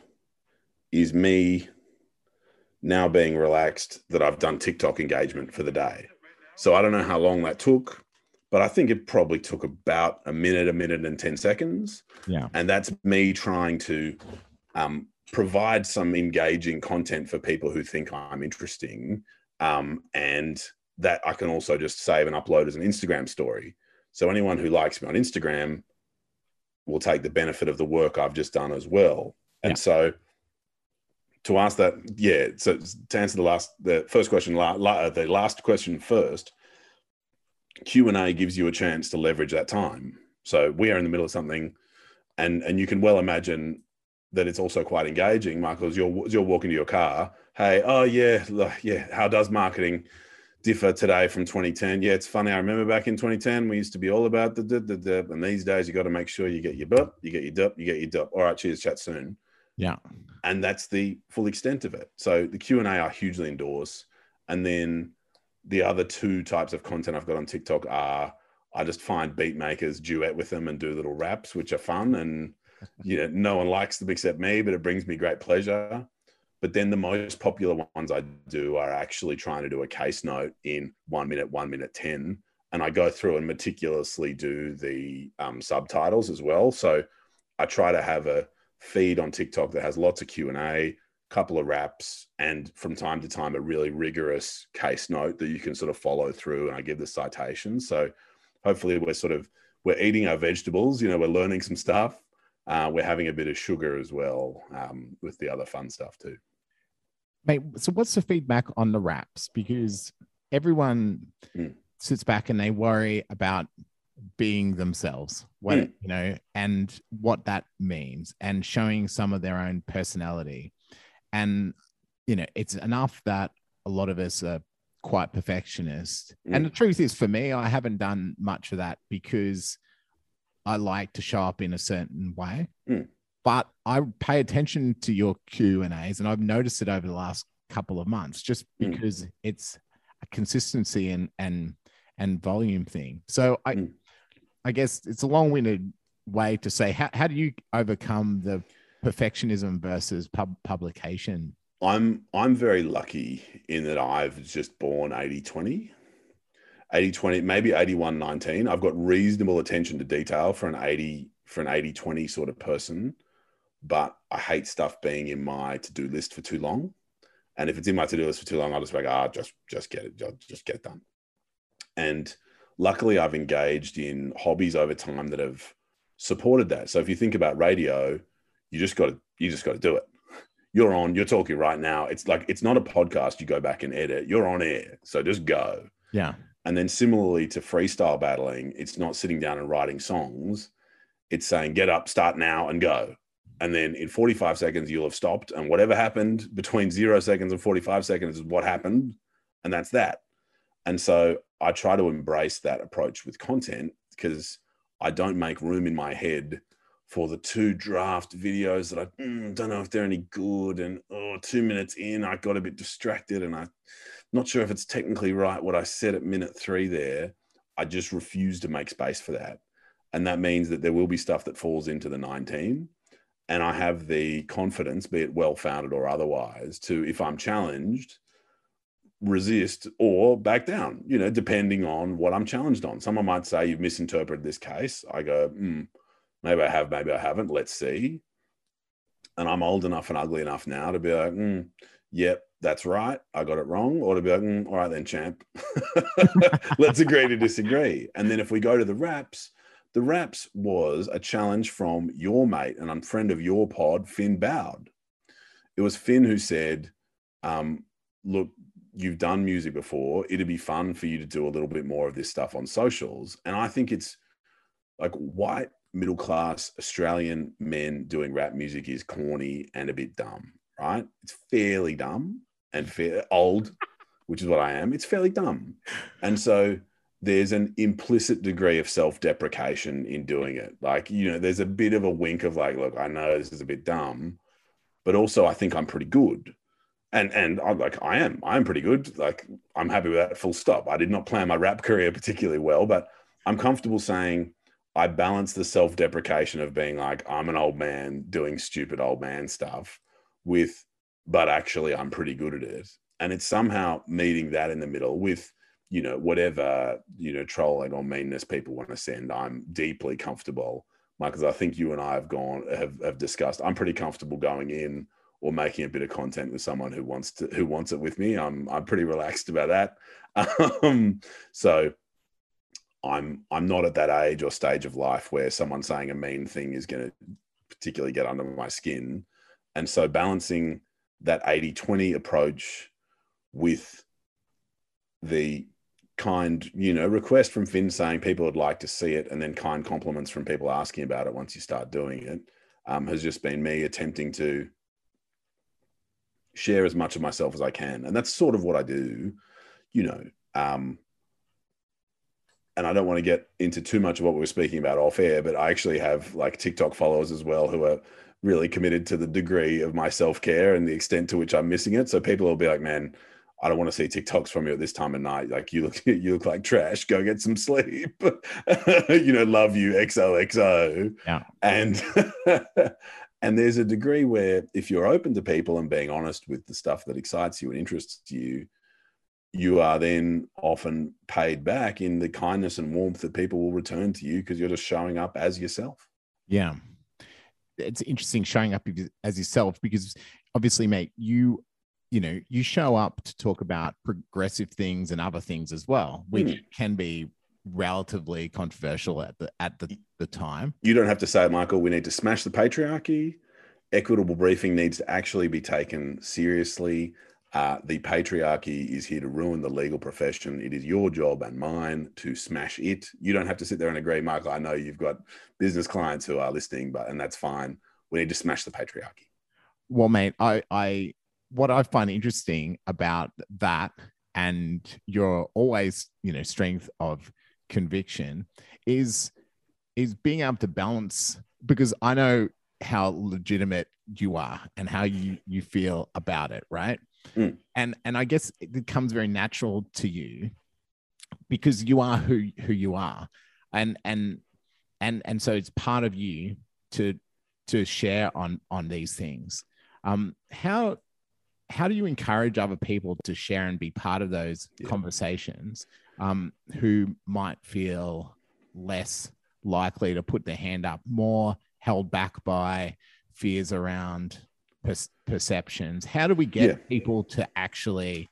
is me now being relaxed that I've done TikTok engagement for the day. So I don't know how long that took, But I think it probably took about a minute and 10 seconds. Yeah. And that's me trying to provide some engaging content for people who think I'm interesting, and that I can also just save and upload as an Instagram story. So anyone who likes me on Instagram will take the benefit of the work I've just done as well. And so to answer that, so to answer the last question first, Q&A gives you a chance to leverage that time. So we are in the middle of something, and you can well imagine that it's also quite engaging, Michael, as you're walking to your car. Hey, how does marketing differ today from 2010? Yeah, it's funny. I remember back in 2010, we used to be all about the, and these days you got to make sure you get your burp, you get your dup, you get your dup. All right, cheers, chat soon. Yeah. And that's the full extent of it. So the Q&A I hugely endorse. And then the other two types of content I've got on TikTok are, I just find beat makers, duet with them and do little raps, which are fun. And, no one likes them except me, but it brings me great pleasure. But then the most popular ones I do are actually trying to do a case note in 1 minute, 1 minute 10. And I go through and meticulously do the subtitles as well. So I try to have a feed on TikTok that has lots of Q&A, couple of raps, and from time to time, a really rigorous case note that you can sort of follow through. And I give the citation. So hopefully we're eating our vegetables, we're learning some stuff. We're having a bit of sugar as well with the other fun stuff too. Mate, so what's the feedback on the raps? Because everyone sits back and they worry about being themselves, and what that means, and showing some of their own personality. And, it's enough that a lot of us are quite perfectionist. And the truth is, for me, I haven't done much of that because I like to show up in a certain way. But I pay attention to your Q&As, and I've noticed it over the last couple of months, just because it's a consistency and volume thing. So I guess it's a long-winded way to say, how do you overcome the perfectionism versus publication? I'm very lucky in that I've just born 80-20, maybe 81-19. I've got reasonable attention to detail for an 80-20 sort of person, but I hate stuff being in my to-do list for too long. And if it's in my to-do list for too long, I'll just be like, just get it done. And luckily I've engaged in hobbies over time that have supported that. So if you think about radio, you just got to do it. You're on, you're talking right now. It's like, it's not a podcast you go back and edit. You're on air. So just go. Yeah. And then similarly to freestyle battling, it's not sitting down and writing songs. It's saying, get up, start now and go. And then in 45 seconds, you'll have stopped. And whatever happened between 0 seconds and 45 seconds is what happened. And that's that. And so I try to embrace that approach with content, because I don't make room in my head for the 2 draft videos that I don't know if they're any good, and 2 minutes in, I got a bit distracted and I'm not sure if it's technically right what I said at minute 3 there. I just refuse to make space for that. And that means that there will be stuff that falls into the 19, and I have the confidence, be it well-founded or otherwise, to, if I'm challenged, resist or back down, depending on what I'm challenged on. Someone might say, you've misinterpreted this case. I go, maybe I have, maybe I haven't. Let's see. And I'm old enough and ugly enough now to be like, yep, that's right. I got it wrong. Or to be like, all right then, champ. Let's agree to disagree. And then if we go to the raps was a challenge from your mate and I'm friend of your pod, Finn Bowd. It was Finn who said, look, you've done music before. It'd be fun for you to do a little bit more of this stuff on socials. And I think it's like, why? Middle-class Australian men doing rap music is corny and a bit dumb, right? It's fairly dumb and old, which is what I am. It's fairly dumb. And so there's an implicit degree of self-deprecation in doing it. Like, there's a bit of a wink of like, look, I know this is a bit dumb, but also I think I'm pretty good. And I'm like, I am pretty good. Like, I'm happy with that, full stop. I did not plan my rap career particularly well, but I'm comfortable saying, I balance the self-deprecation of being like, I'm an old man doing stupid old man stuff with, but actually I'm pretty good at it. And it's somehow meeting that in the middle with, you know, whatever, you know, trolling or meanness people want to send, I'm deeply comfortable, Mike, because I think you and I have discussed, I'm pretty comfortable going in or making a bit of content with someone who wants it with me. I'm pretty relaxed about that. So I'm not at that age or stage of life where someone saying a mean thing is going to particularly get under my skin. And so balancing that 80-20 approach with the kind, you know, request from Finn saying people would like to see it, and then kind compliments from people asking about it once you start doing it, has just been me attempting to share as much of myself as I can. And that's sort of what I do, you know, and I don't want to get into too much of what we were speaking about off air, but I actually have like TikTok followers as well who are really committed to the degree of my self-care and the extent to which I'm missing it. So people will be like, man, I don't want to see TikToks from you at this time of night. Like you look like trash, go get some sleep, you know, love you XOXO. Yeah. And there's a degree where if you're open to people and being honest with the stuff that excites you and interests you, you are then often paid back in the kindness and warmth that people will return to you because you're just showing up as yourself. Yeah. It's interesting showing up as yourself, because obviously, mate, you know, you show up to talk about progressive things and other things as well, which can be relatively controversial at the time. You don't have to say it, Michael. We need to smash the patriarchy. Equitable briefing needs to actually be taken seriously. The patriarchy is here to ruin the legal profession. It is your job and mine to smash it. You don't have to sit there and agree, Michael. I know you've got business clients who are listening, and that's fine. We need to smash the patriarchy. Well, mate, what I find interesting about that and your always, you know, strength of conviction is being able to balance, because I know how legitimate you are and how you feel about it, right? Mm. And I guess it comes very natural to you because you are who you are, and so it's part of you to share on these things. How do you encourage other people to share and be part of those conversations who might feel less likely to put their hand up, more held back by fears around perceptions? How do we get people to actually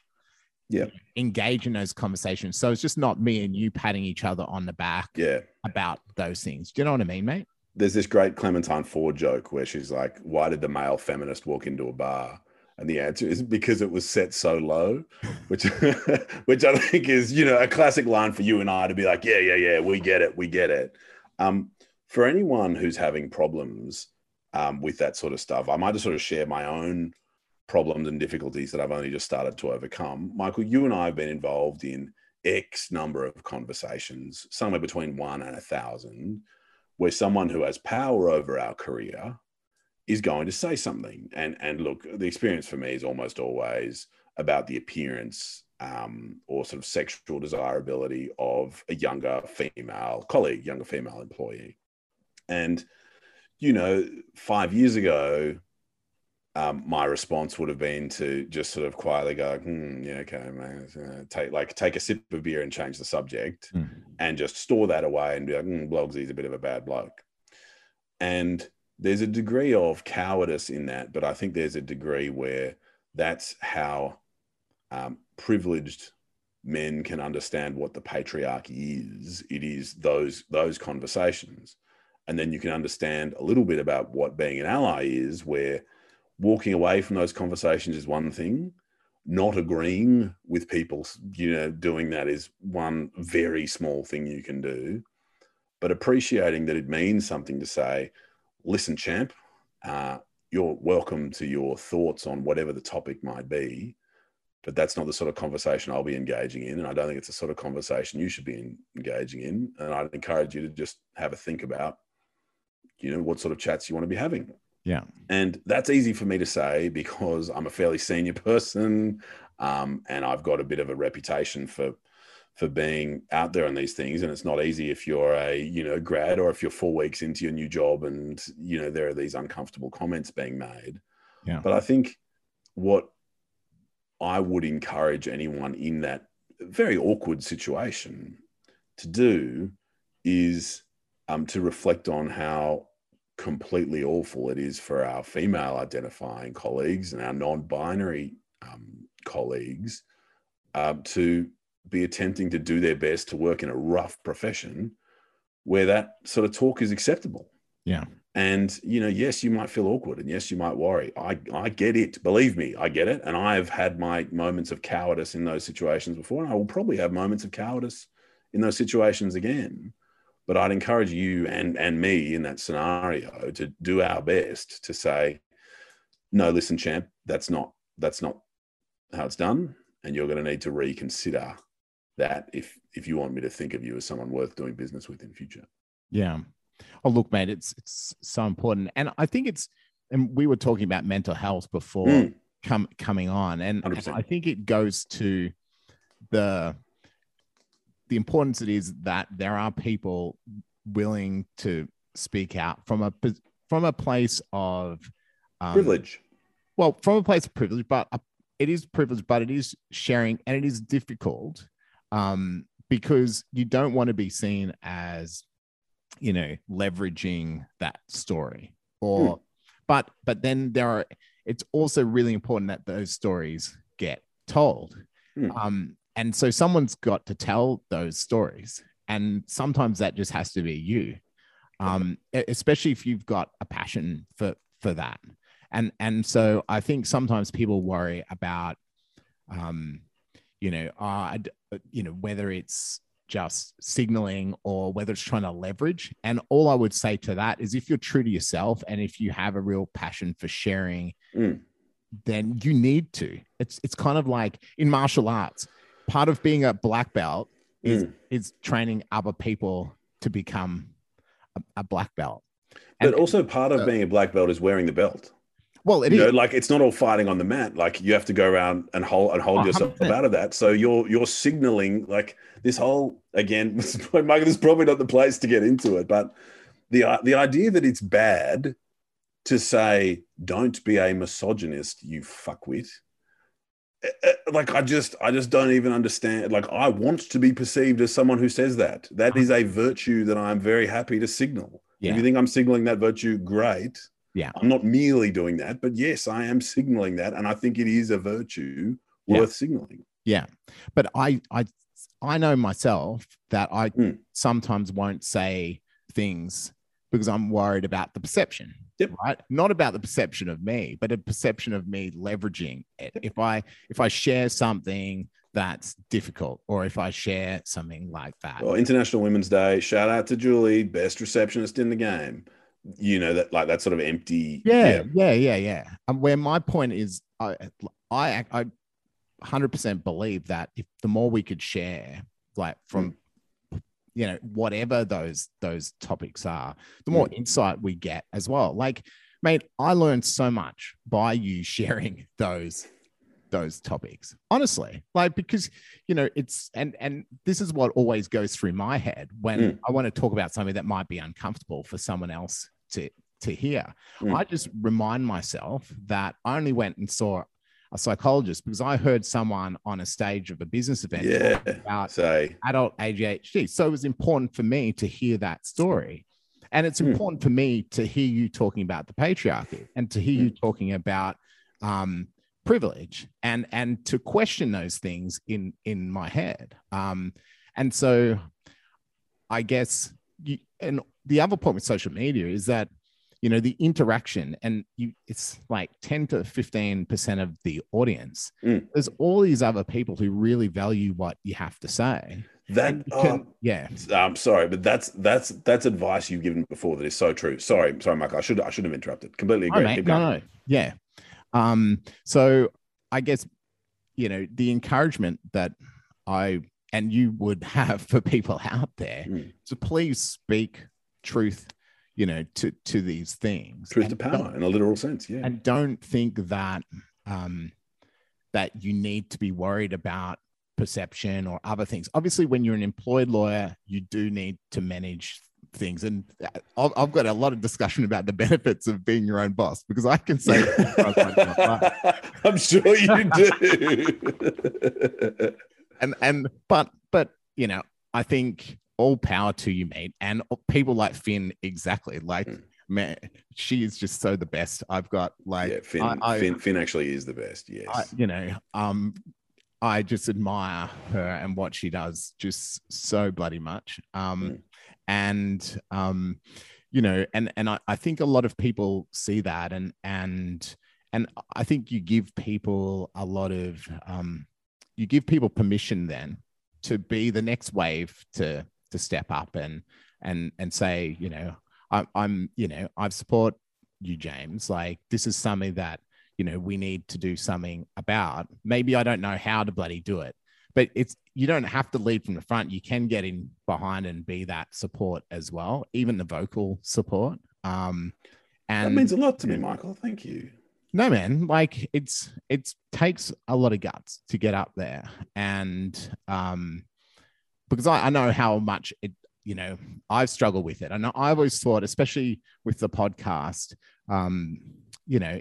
engage in those conversations? So it's just not me and you patting each other on the back about those things. Do you know what I mean, mate? There's this great Clementine Ford joke where she's like, why did the male feminist walk into a bar? And the answer is because it was set so low, which I think is, you know, a classic line for you and I to be like, yeah, we get it. For anyone who's having problems with that sort of stuff, I might just sort of share my own problems and difficulties that I've only just started to overcome. Michael, you and I have been involved in X number of conversations, somewhere between 1 and 1,000, where someone who has power over our career is going to say something. And look, the experience for me is almost always about the appearance or sort of sexual desirability of a younger female colleague, younger female employee. And, you know, 5 years ago, my response would have been to just sort of quietly go, okay, take a sip of beer and change the subject and just store that away and be like, Blogsy's a bit of a bad bloke. And there's a degree of cowardice in that, but I think there's a degree where that's how privileged men can understand what the patriarchy is. It is those conversations. And then you can understand a little bit about what being an ally is, where walking away from those conversations is one thing. Not agreeing with people, you know, doing that is one very small thing you can do, but appreciating that it means something to say, listen, champ, you're welcome to your thoughts on whatever the topic might be, but that's not the sort of conversation I'll be engaging in. And I don't think it's the sort of conversation you should be engaging in. And I'd encourage you to just have a think about, you know, what sort of chats you want to be having. Yeah. And that's easy for me to say because I'm a fairly senior person and I've got a bit of a reputation for being out there on these things. And it's not easy if you're a, you know, grad or if you're 4 weeks into your new job and, you know, there are these uncomfortable comments being made. Yeah. But I think what I would encourage anyone in that very awkward situation to do is to reflect on how completely awful it is for our female identifying colleagues and our non-binary colleagues to be attempting to do their best to work in a rough profession where that sort of talk is acceptable. Yeah. And, you know, yes, you might feel awkward and yes, you might worry. I get it. Believe me, I get it. And I have had my moments of cowardice in those situations before, and I will probably have moments of cowardice in those situations again. But I'd encourage you and me in that scenario to do our best to say, no, listen, champ, that's not how it's done. And you're going to need to reconsider that if you want me to think of you as someone worth doing business with in future. Yeah. Oh, look, mate, it's so important. And I think and we were talking about mental health before coming on. And I think it goes to the importance it is that there are people willing to speak out from a place of privilege. Well, from a place of privilege, but it is privilege, but it is sharing, and it is difficult because you don't want to be seen as, you know, leveraging that story or, but then it's also really important that those stories get told. And so someone's got to tell those stories. And sometimes that just has to be you, especially if you've got a passion for that. And so I think sometimes people worry about, whether it's just signaling or whether it's trying to leverage. And all I would say to that is if you're true to yourself and if you have a real passion for sharing, then you need to. It's kind of like in martial arts, part of being a black belt is training other people to become a black belt. But also part of being a black belt is wearing the belt. Well, it is. You know, like it's not all fighting on the mat. Like you have to go around and hold yourself up out of that. So you're signaling like this whole, again, Michael, this is probably not the place to get into it, but the idea that it's bad to say, don't be a misogynist, you fuckwit. Like I just don't even understand. Like I want to be perceived as someone who says that. That is a virtue that I'm very happy to signal. Yeah. If you think I'm signaling that virtue, great. Yeah. I'm not merely doing that, but yes, I am signaling that. And I think it is a virtue worth signaling. Yeah. But I know myself that I sometimes won't say things because I'm worried about the perception, right? Not about the perception of me, but a perception of me leveraging it. Yep. If I share something that's difficult, or if I share something like that. Well, International Women's Day, shout out to Julie, best receptionist in the game. You know, that like that sort of empty. Yeah. And where my point is, I 100% believe that if the more we could share, like from, you know, whatever those topics are, the more insight we get as well. Like, mate, I learned so much by you sharing those topics, honestly, like, because, you know, it's, and this is what always goes through my head when I want to talk about something that might be uncomfortable for someone else to hear. I just remind myself that I only went and saw a psychologist because I heard someone on a stage of a business event about adult ADHD. So it was important for me to hear that story. And it's important for me to hear you talking about the patriarchy and to hear you talking about, privilege and to question those things in my head. And so I guess and the other point with social media is that, you know, the interaction and it's like 10 to 15% of the audience. There's all these other people who really value what you have to say. I'm sorry, but that's advice you've given before that is so true. Sorry, Michael, I shouldn't have interrupted. Completely agree. Right, no. Yeah. So I guess, you know, the encouragement that I and you would have for people out there to please speak truth, you know, to these things. Truth to power in a literal sense. Yeah. And don't think that, that you need to be worried about perception or other things. Obviously, when you're an employed lawyer, you do need to manage things, and I've got a lot of discussion about the benefits of being your own boss because I can say I'm sure you do. But you know, I think all power to you, mate, and people like Finn. Exactly, like man, she is just so the best. I've got like Finn actually is the best. Yes, I just admire her and what she does just so bloody much. You know, and I think a lot of people see that, and I think you give people a lot of you give people permission then to be the next wave to step up and say, you know, I support you, James. Like, this is something that, you know, we need to do something about. Maybe I don't know how to bloody do it, but it's, you don't have to lead from the front. You can get in behind and be that support as well, even the vocal support. And that means a lot to me, Michael. Thank you. No, man, like it takes a lot of guts to get up there. And because I know how much it, you know, I've struggled with it. And I always thought, especially with the podcast, you know,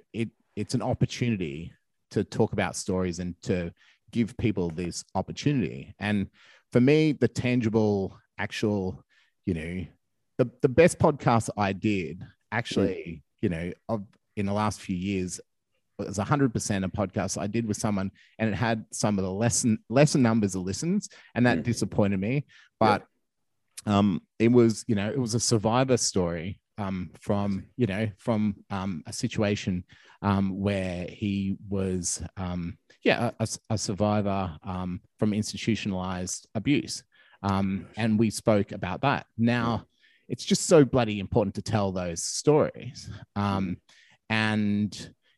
it's an opportunity to talk about stories and to give people this opportunity. And for me, the tangible, actual, you know, the best podcast I did actually, you know, in the last few years was 100% a podcast I did with someone, and it had some of the lesser numbers of listens, and that disappointed me. But it was, you know, it was a survivor story. From a situation where he was a survivor from institutionalized abuse, and we spoke about that. Now, it's just so bloody important to tell those stories, and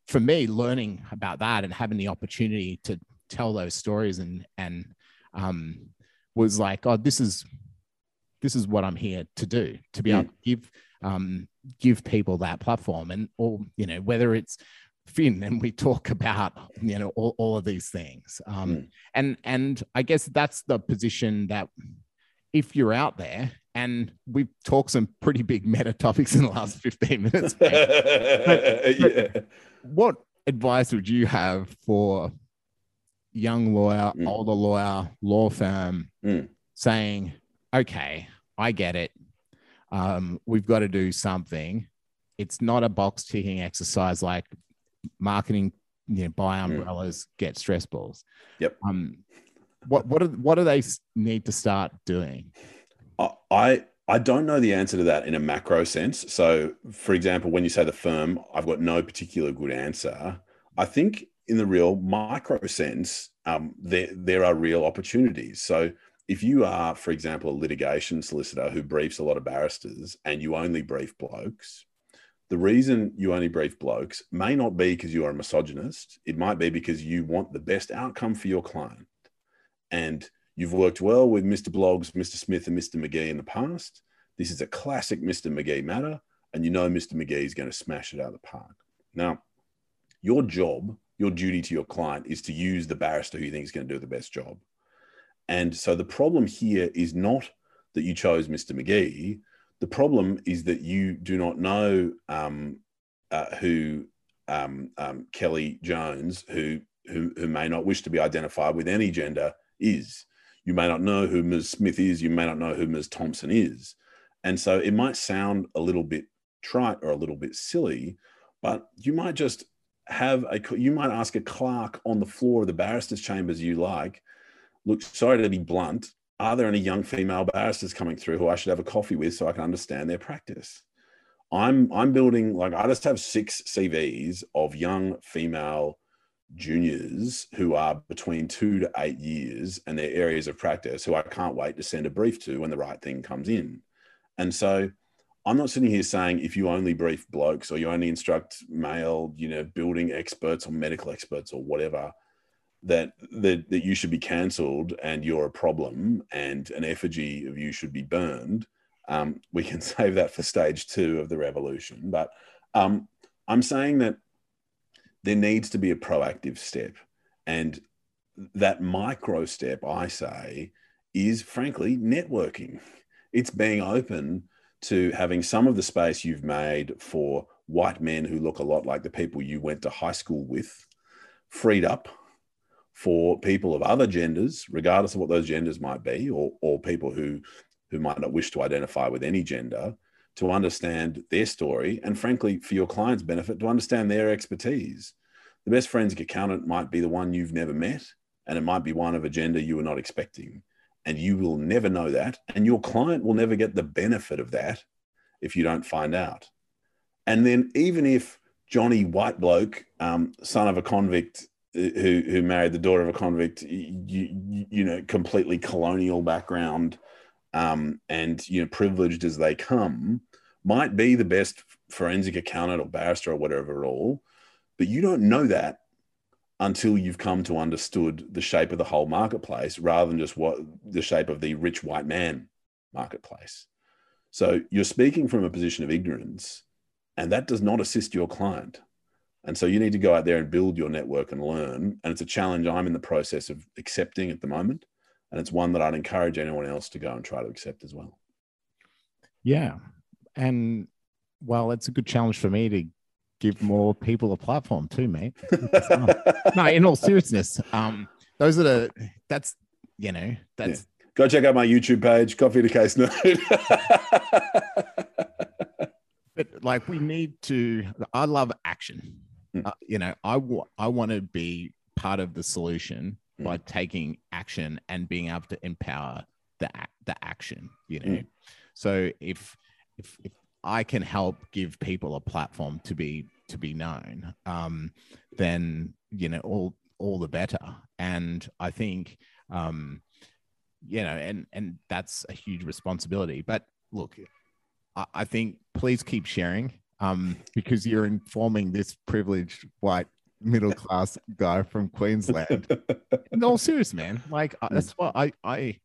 for me, learning about that and having the opportunity to tell those stories and was like, oh, this is what I'm here to do, to be able to give people that platform. And all, you know, whether it's Finn and we talk about, you know, all of these things. And I guess that's the position that if you're out there, and we've talked some pretty big meta topics in the last 15 minutes. But what advice would you have for young lawyer, older lawyer, law firm saying, okay, I get it. We've got to do something. It's not a box ticking exercise like marketing, you know, buy umbrellas, get stress balls. Yep. What do they need to start doing? I don't know the answer to that in a macro sense. So, for example, when you say the firm, I've got no particular good answer. I think in the real micro sense, there are real opportunities. So, if you are, for example, a litigation solicitor who briefs a lot of barristers and you only brief blokes, the reason you only brief blokes may not be because you are a misogynist. It might be because you want the best outcome for your client. And you've worked well with Mr. Bloggs, Mr. Smith and Mr. McGee in the past. This is a classic Mr. McGee matter, and you know Mr. McGee is going to smash it out of the park. Now, your job, your duty to your client is to use the barrister who you think is going to do the best job. And so the problem here is not that you chose Mr. McGee. The problem is that you do not know who Kelly Jones, who may not wish to be identified with any gender, is. You may not know who Ms. Smith is. You may not know who Ms. Thompson is. And so it might sound a little bit trite or a little bit silly, but you might just you might ask a clerk on the floor of the barrister's chambers you like, look, sorry to be blunt, are there any young female barristers coming through who I should have a coffee with so I can understand their practice? I'm building, like, I just have 6 CVs of young female juniors who are between 2 to 8 years and their areas of practice who I can't wait to send a brief to when the right thing comes in. And so I'm not sitting here saying if you only brief blokes or you only instruct male, you know, building experts or medical experts or whatever, that you should be cancelled and you're a problem and an effigy of you should be burned. We can save that for stage 2 of the revolution. But I'm saying that there needs to be a proactive step. And that micro step, I say, is frankly networking. It's being open to having some of the space you've made for white men who look a lot like the people you went to high school with freed up for people of other genders, regardless of what those genders might be, or people who might not wish to identify with any gender, to understand their story, and frankly, for your client's benefit, to understand their expertise. The best forensic accountant might be the one you've never met, and it might be one of a gender you were not expecting. And you will never know that, and your client will never get the benefit of that if you don't find out. And then even if Johnny White bloke, son of a convict who married the daughter of a convict, you know, completely colonial background, and, you know, privileged as they come, might be the best forensic accountant or barrister or whatever role, but you don't know that until you've come to understood the shape of the whole marketplace, rather than just what the shape of the rich white man marketplace. So you're speaking from a position of ignorance, and that does not assist your client. And so you need to go out there and build your network and learn. And it's a challenge I'm in the process of accepting at the moment. And it's one that I'd encourage anyone else to go and try to accept as well. Yeah. And well, it's a good challenge for me to give more people a platform too, mate. No, in all seriousness, those are the, that's, you know, that's. Yeah. Go check out my YouTube page, Coffee and a Case Note. But like, we need to, I love action. You know, I want to be part of the solution by taking action and being able to empower the action, you know? So if I can help give people a platform to be known, then, you know, all the better. And I think, you know, and that's a huge responsibility, but look, I think please keep sharing, because you're informing this privileged white middle-class guy from Queensland. In all seriousness, man, like that's what I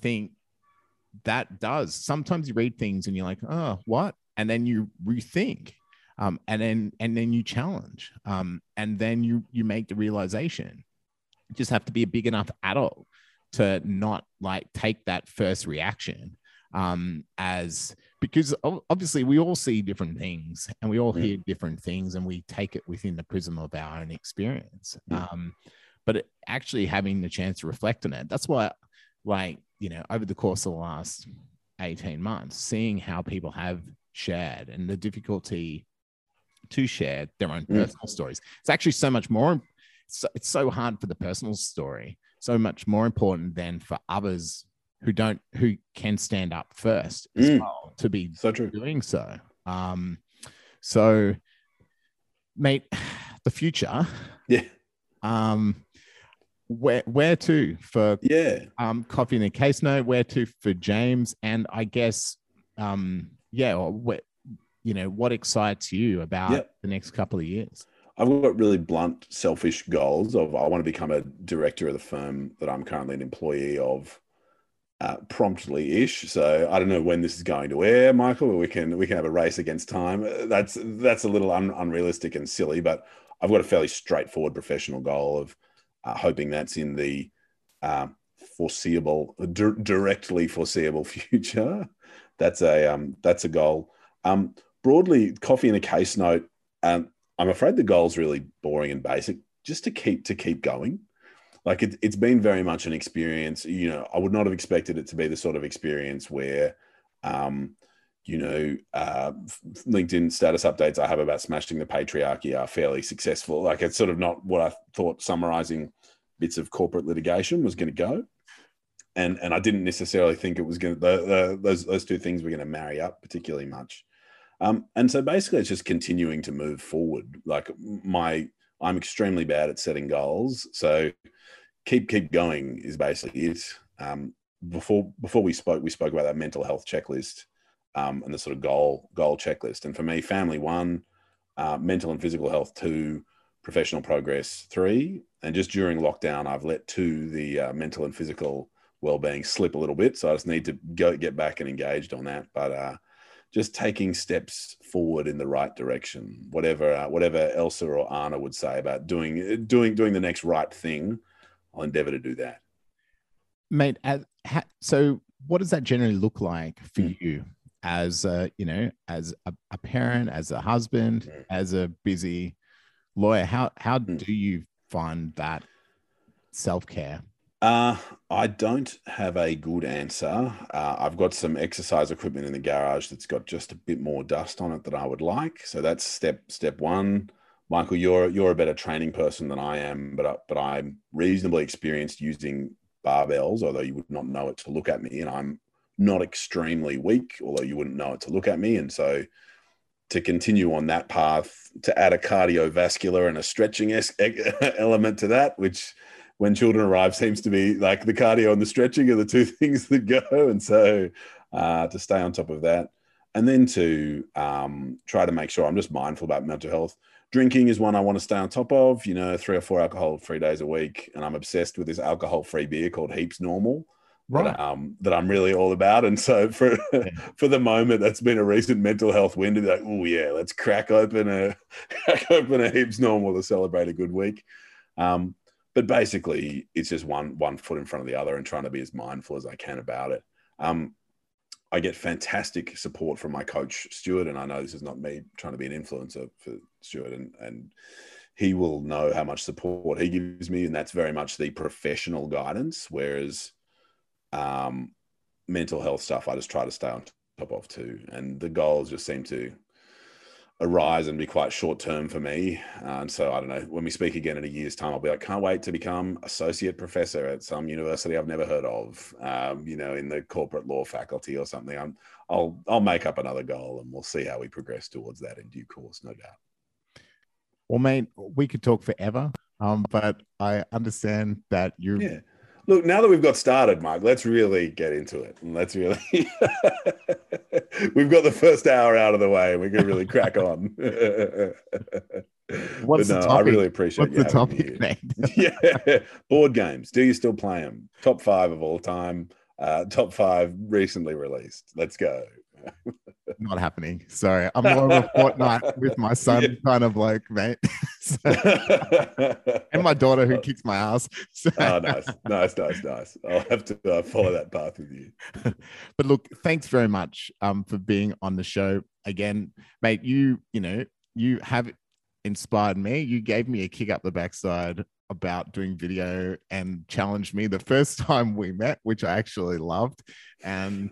think that does. Sometimes you read things and you're like, oh, what? And then you rethink, and then you challenge, and then you make the realization. You just have to be a big enough adult to not like take that first reaction as, because obviously we all see different things and we all hear different things, and we take it within the prism of our own experience. But actually having the chance to reflect on it, that's why, like, you know, over the course of the last 18 months, seeing how people have shared and the difficulty to share their own personal stories, it's actually so much more, it's so hard for the personal story, so much more important than for others who can stand up first as well, to be so true. Doing so. So, mate, the future. Yeah. Where to for Coffee and a Case Note? Where to for James? And I guess what excites you about the next couple of years? I've got really blunt, selfish goals of I want to become a director of the firm that I'm currently an employee of. Promptly-ish. So I don't know when this is going to air, Michael, but we can have a race against time. That's a little unrealistic and silly, but I've got a fairly straightforward professional goal of hoping that's in the directly foreseeable future. That's a goal. Broadly, Coffee and a Case Note. I'm afraid the goal's really boring and basic, just to keep going. Like it's been very much an experience, you know, I would not have expected it to be the sort of experience where, LinkedIn status updates I have about smashing the patriarchy are fairly successful. Like it's sort of not what I thought summarizing bits of corporate litigation was going to go. And I didn't necessarily think it was going to, those two things were going to marry up particularly much. And so basically it's just continuing to move forward. Like I'm extremely bad at setting goals. So, keep going is basically it. Before we spoke about that mental health checklist and the sort of goal checklist. And for me, family 1, mental and physical health 2, professional progress 3. And just during lockdown, I've let 2, the mental and physical well-being, slip a little bit. So I just need to get back and engaged on that. But just taking steps forward in the right direction, whatever Elsa or Anna would say about doing the next right thing. I'll endeavor to do that. Mate, so what does that generally look like for you as a, you know, as a parent, as a husband, as a busy lawyer? How do you find that self-care? I don't have a good answer. I've got some exercise equipment in the garage that's got just a bit more dust on it that I would like. So that's step one. Michael, you're a better training person than I am, but I'm reasonably experienced using barbells, although you would not know it to look at me, and I'm not extremely weak, although you wouldn't know it to look at me. And so to continue on that path, to add a cardiovascular and a stretching element to that, which when children arrive seems to be like the cardio and the stretching are the two things that go. And so to stay on top of that, and then to try to make sure I'm just mindful about mental health. Drinking is one I want to stay on top of, 3 or 4 alcohol-free days a week. And I'm obsessed with this alcohol-free beer called Heaps Normal, right? That I'm really all about. And so for the moment, that's been a recent mental health win to be like, oh yeah, let's crack open a Heaps Normal to celebrate a good week. But basically it's just one foot in front of the other and trying to be as mindful as I can about it. I get fantastic support from my coach, Stuart, and I know this is not me trying to be an influencer for Stuart, and he will know how much support he gives me, and that's very much the professional guidance, whereas mental health stuff I just try to stay on top of too, and the goals just seem to arise and be quite short term for me, and so I don't know, when we speak again in a year's time, I'll be like, can't wait to become associate professor at some university I've never heard of, in the corporate law faculty or something. I'll make up another goal, and we'll see how we progress towards that in due course, no doubt. Well, mate, we could talk forever, but I understand that you're... Yeah. Look, now that we've got started, Mike, let's really get into it. Let's really... We've got the first hour out of the way. We can really crack on. What's the topic? I really appreciate you having me here. Yeah. Board games. Do you still play them? Top 5 of all time. Top 5 recently released. Let's go. Not happening. Sorry. I'm more of a Fortnite with my son, kind of like, mate. So, and my daughter who kicks my ass. So. Oh, nice. I'll have to follow that path with you. But look, thanks very much for being on the show again, mate. You have inspired me. You gave me a kick up the backside about doing video and challenged me the first time we met, which I actually loved. And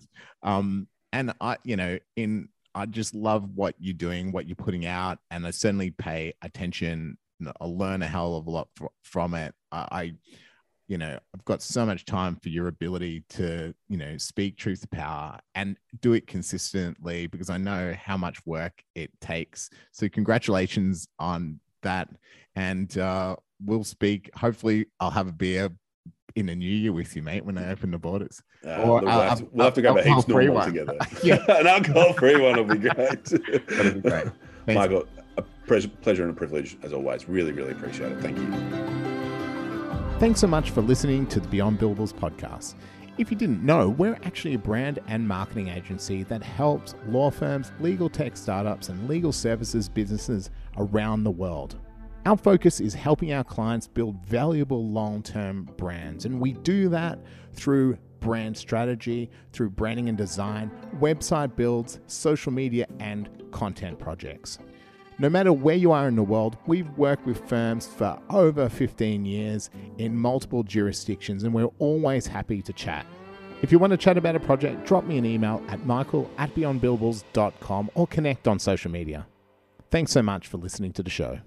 I just love what you're doing, what you're putting out, and I certainly pay attention. I learn a hell of a lot from it. I've got so much time for your ability to, speak truth to power and do it consistently, because I know how much work it takes. So congratulations on that, and we'll speak. Hopefully, I'll have a beer in a new year with you, mate, when I open the borders. We'll have to go to Heaps Normal together. Yeah. An alcohol-free one will be great. That'll be great. Thanks. Michael, a pleasure and a privilege as always. Really, really appreciate it. Thank you. Thanks so much for listening to the Beyond Billables podcast. If you didn't know, we're actually a brand and marketing agency that helps law firms, legal tech startups, and legal services businesses around the world. Our focus is helping our clients build valuable long-term brands, and we do that through brand strategy, through branding and design, website builds, social media, and content projects. No matter where you are in the world, we've worked with firms for over 15 years in multiple jurisdictions, and we're always happy to chat. If you want to chat about a project, drop me an email at michael@beyondbillables.com or connect on social media. Thanks so much for listening to the show.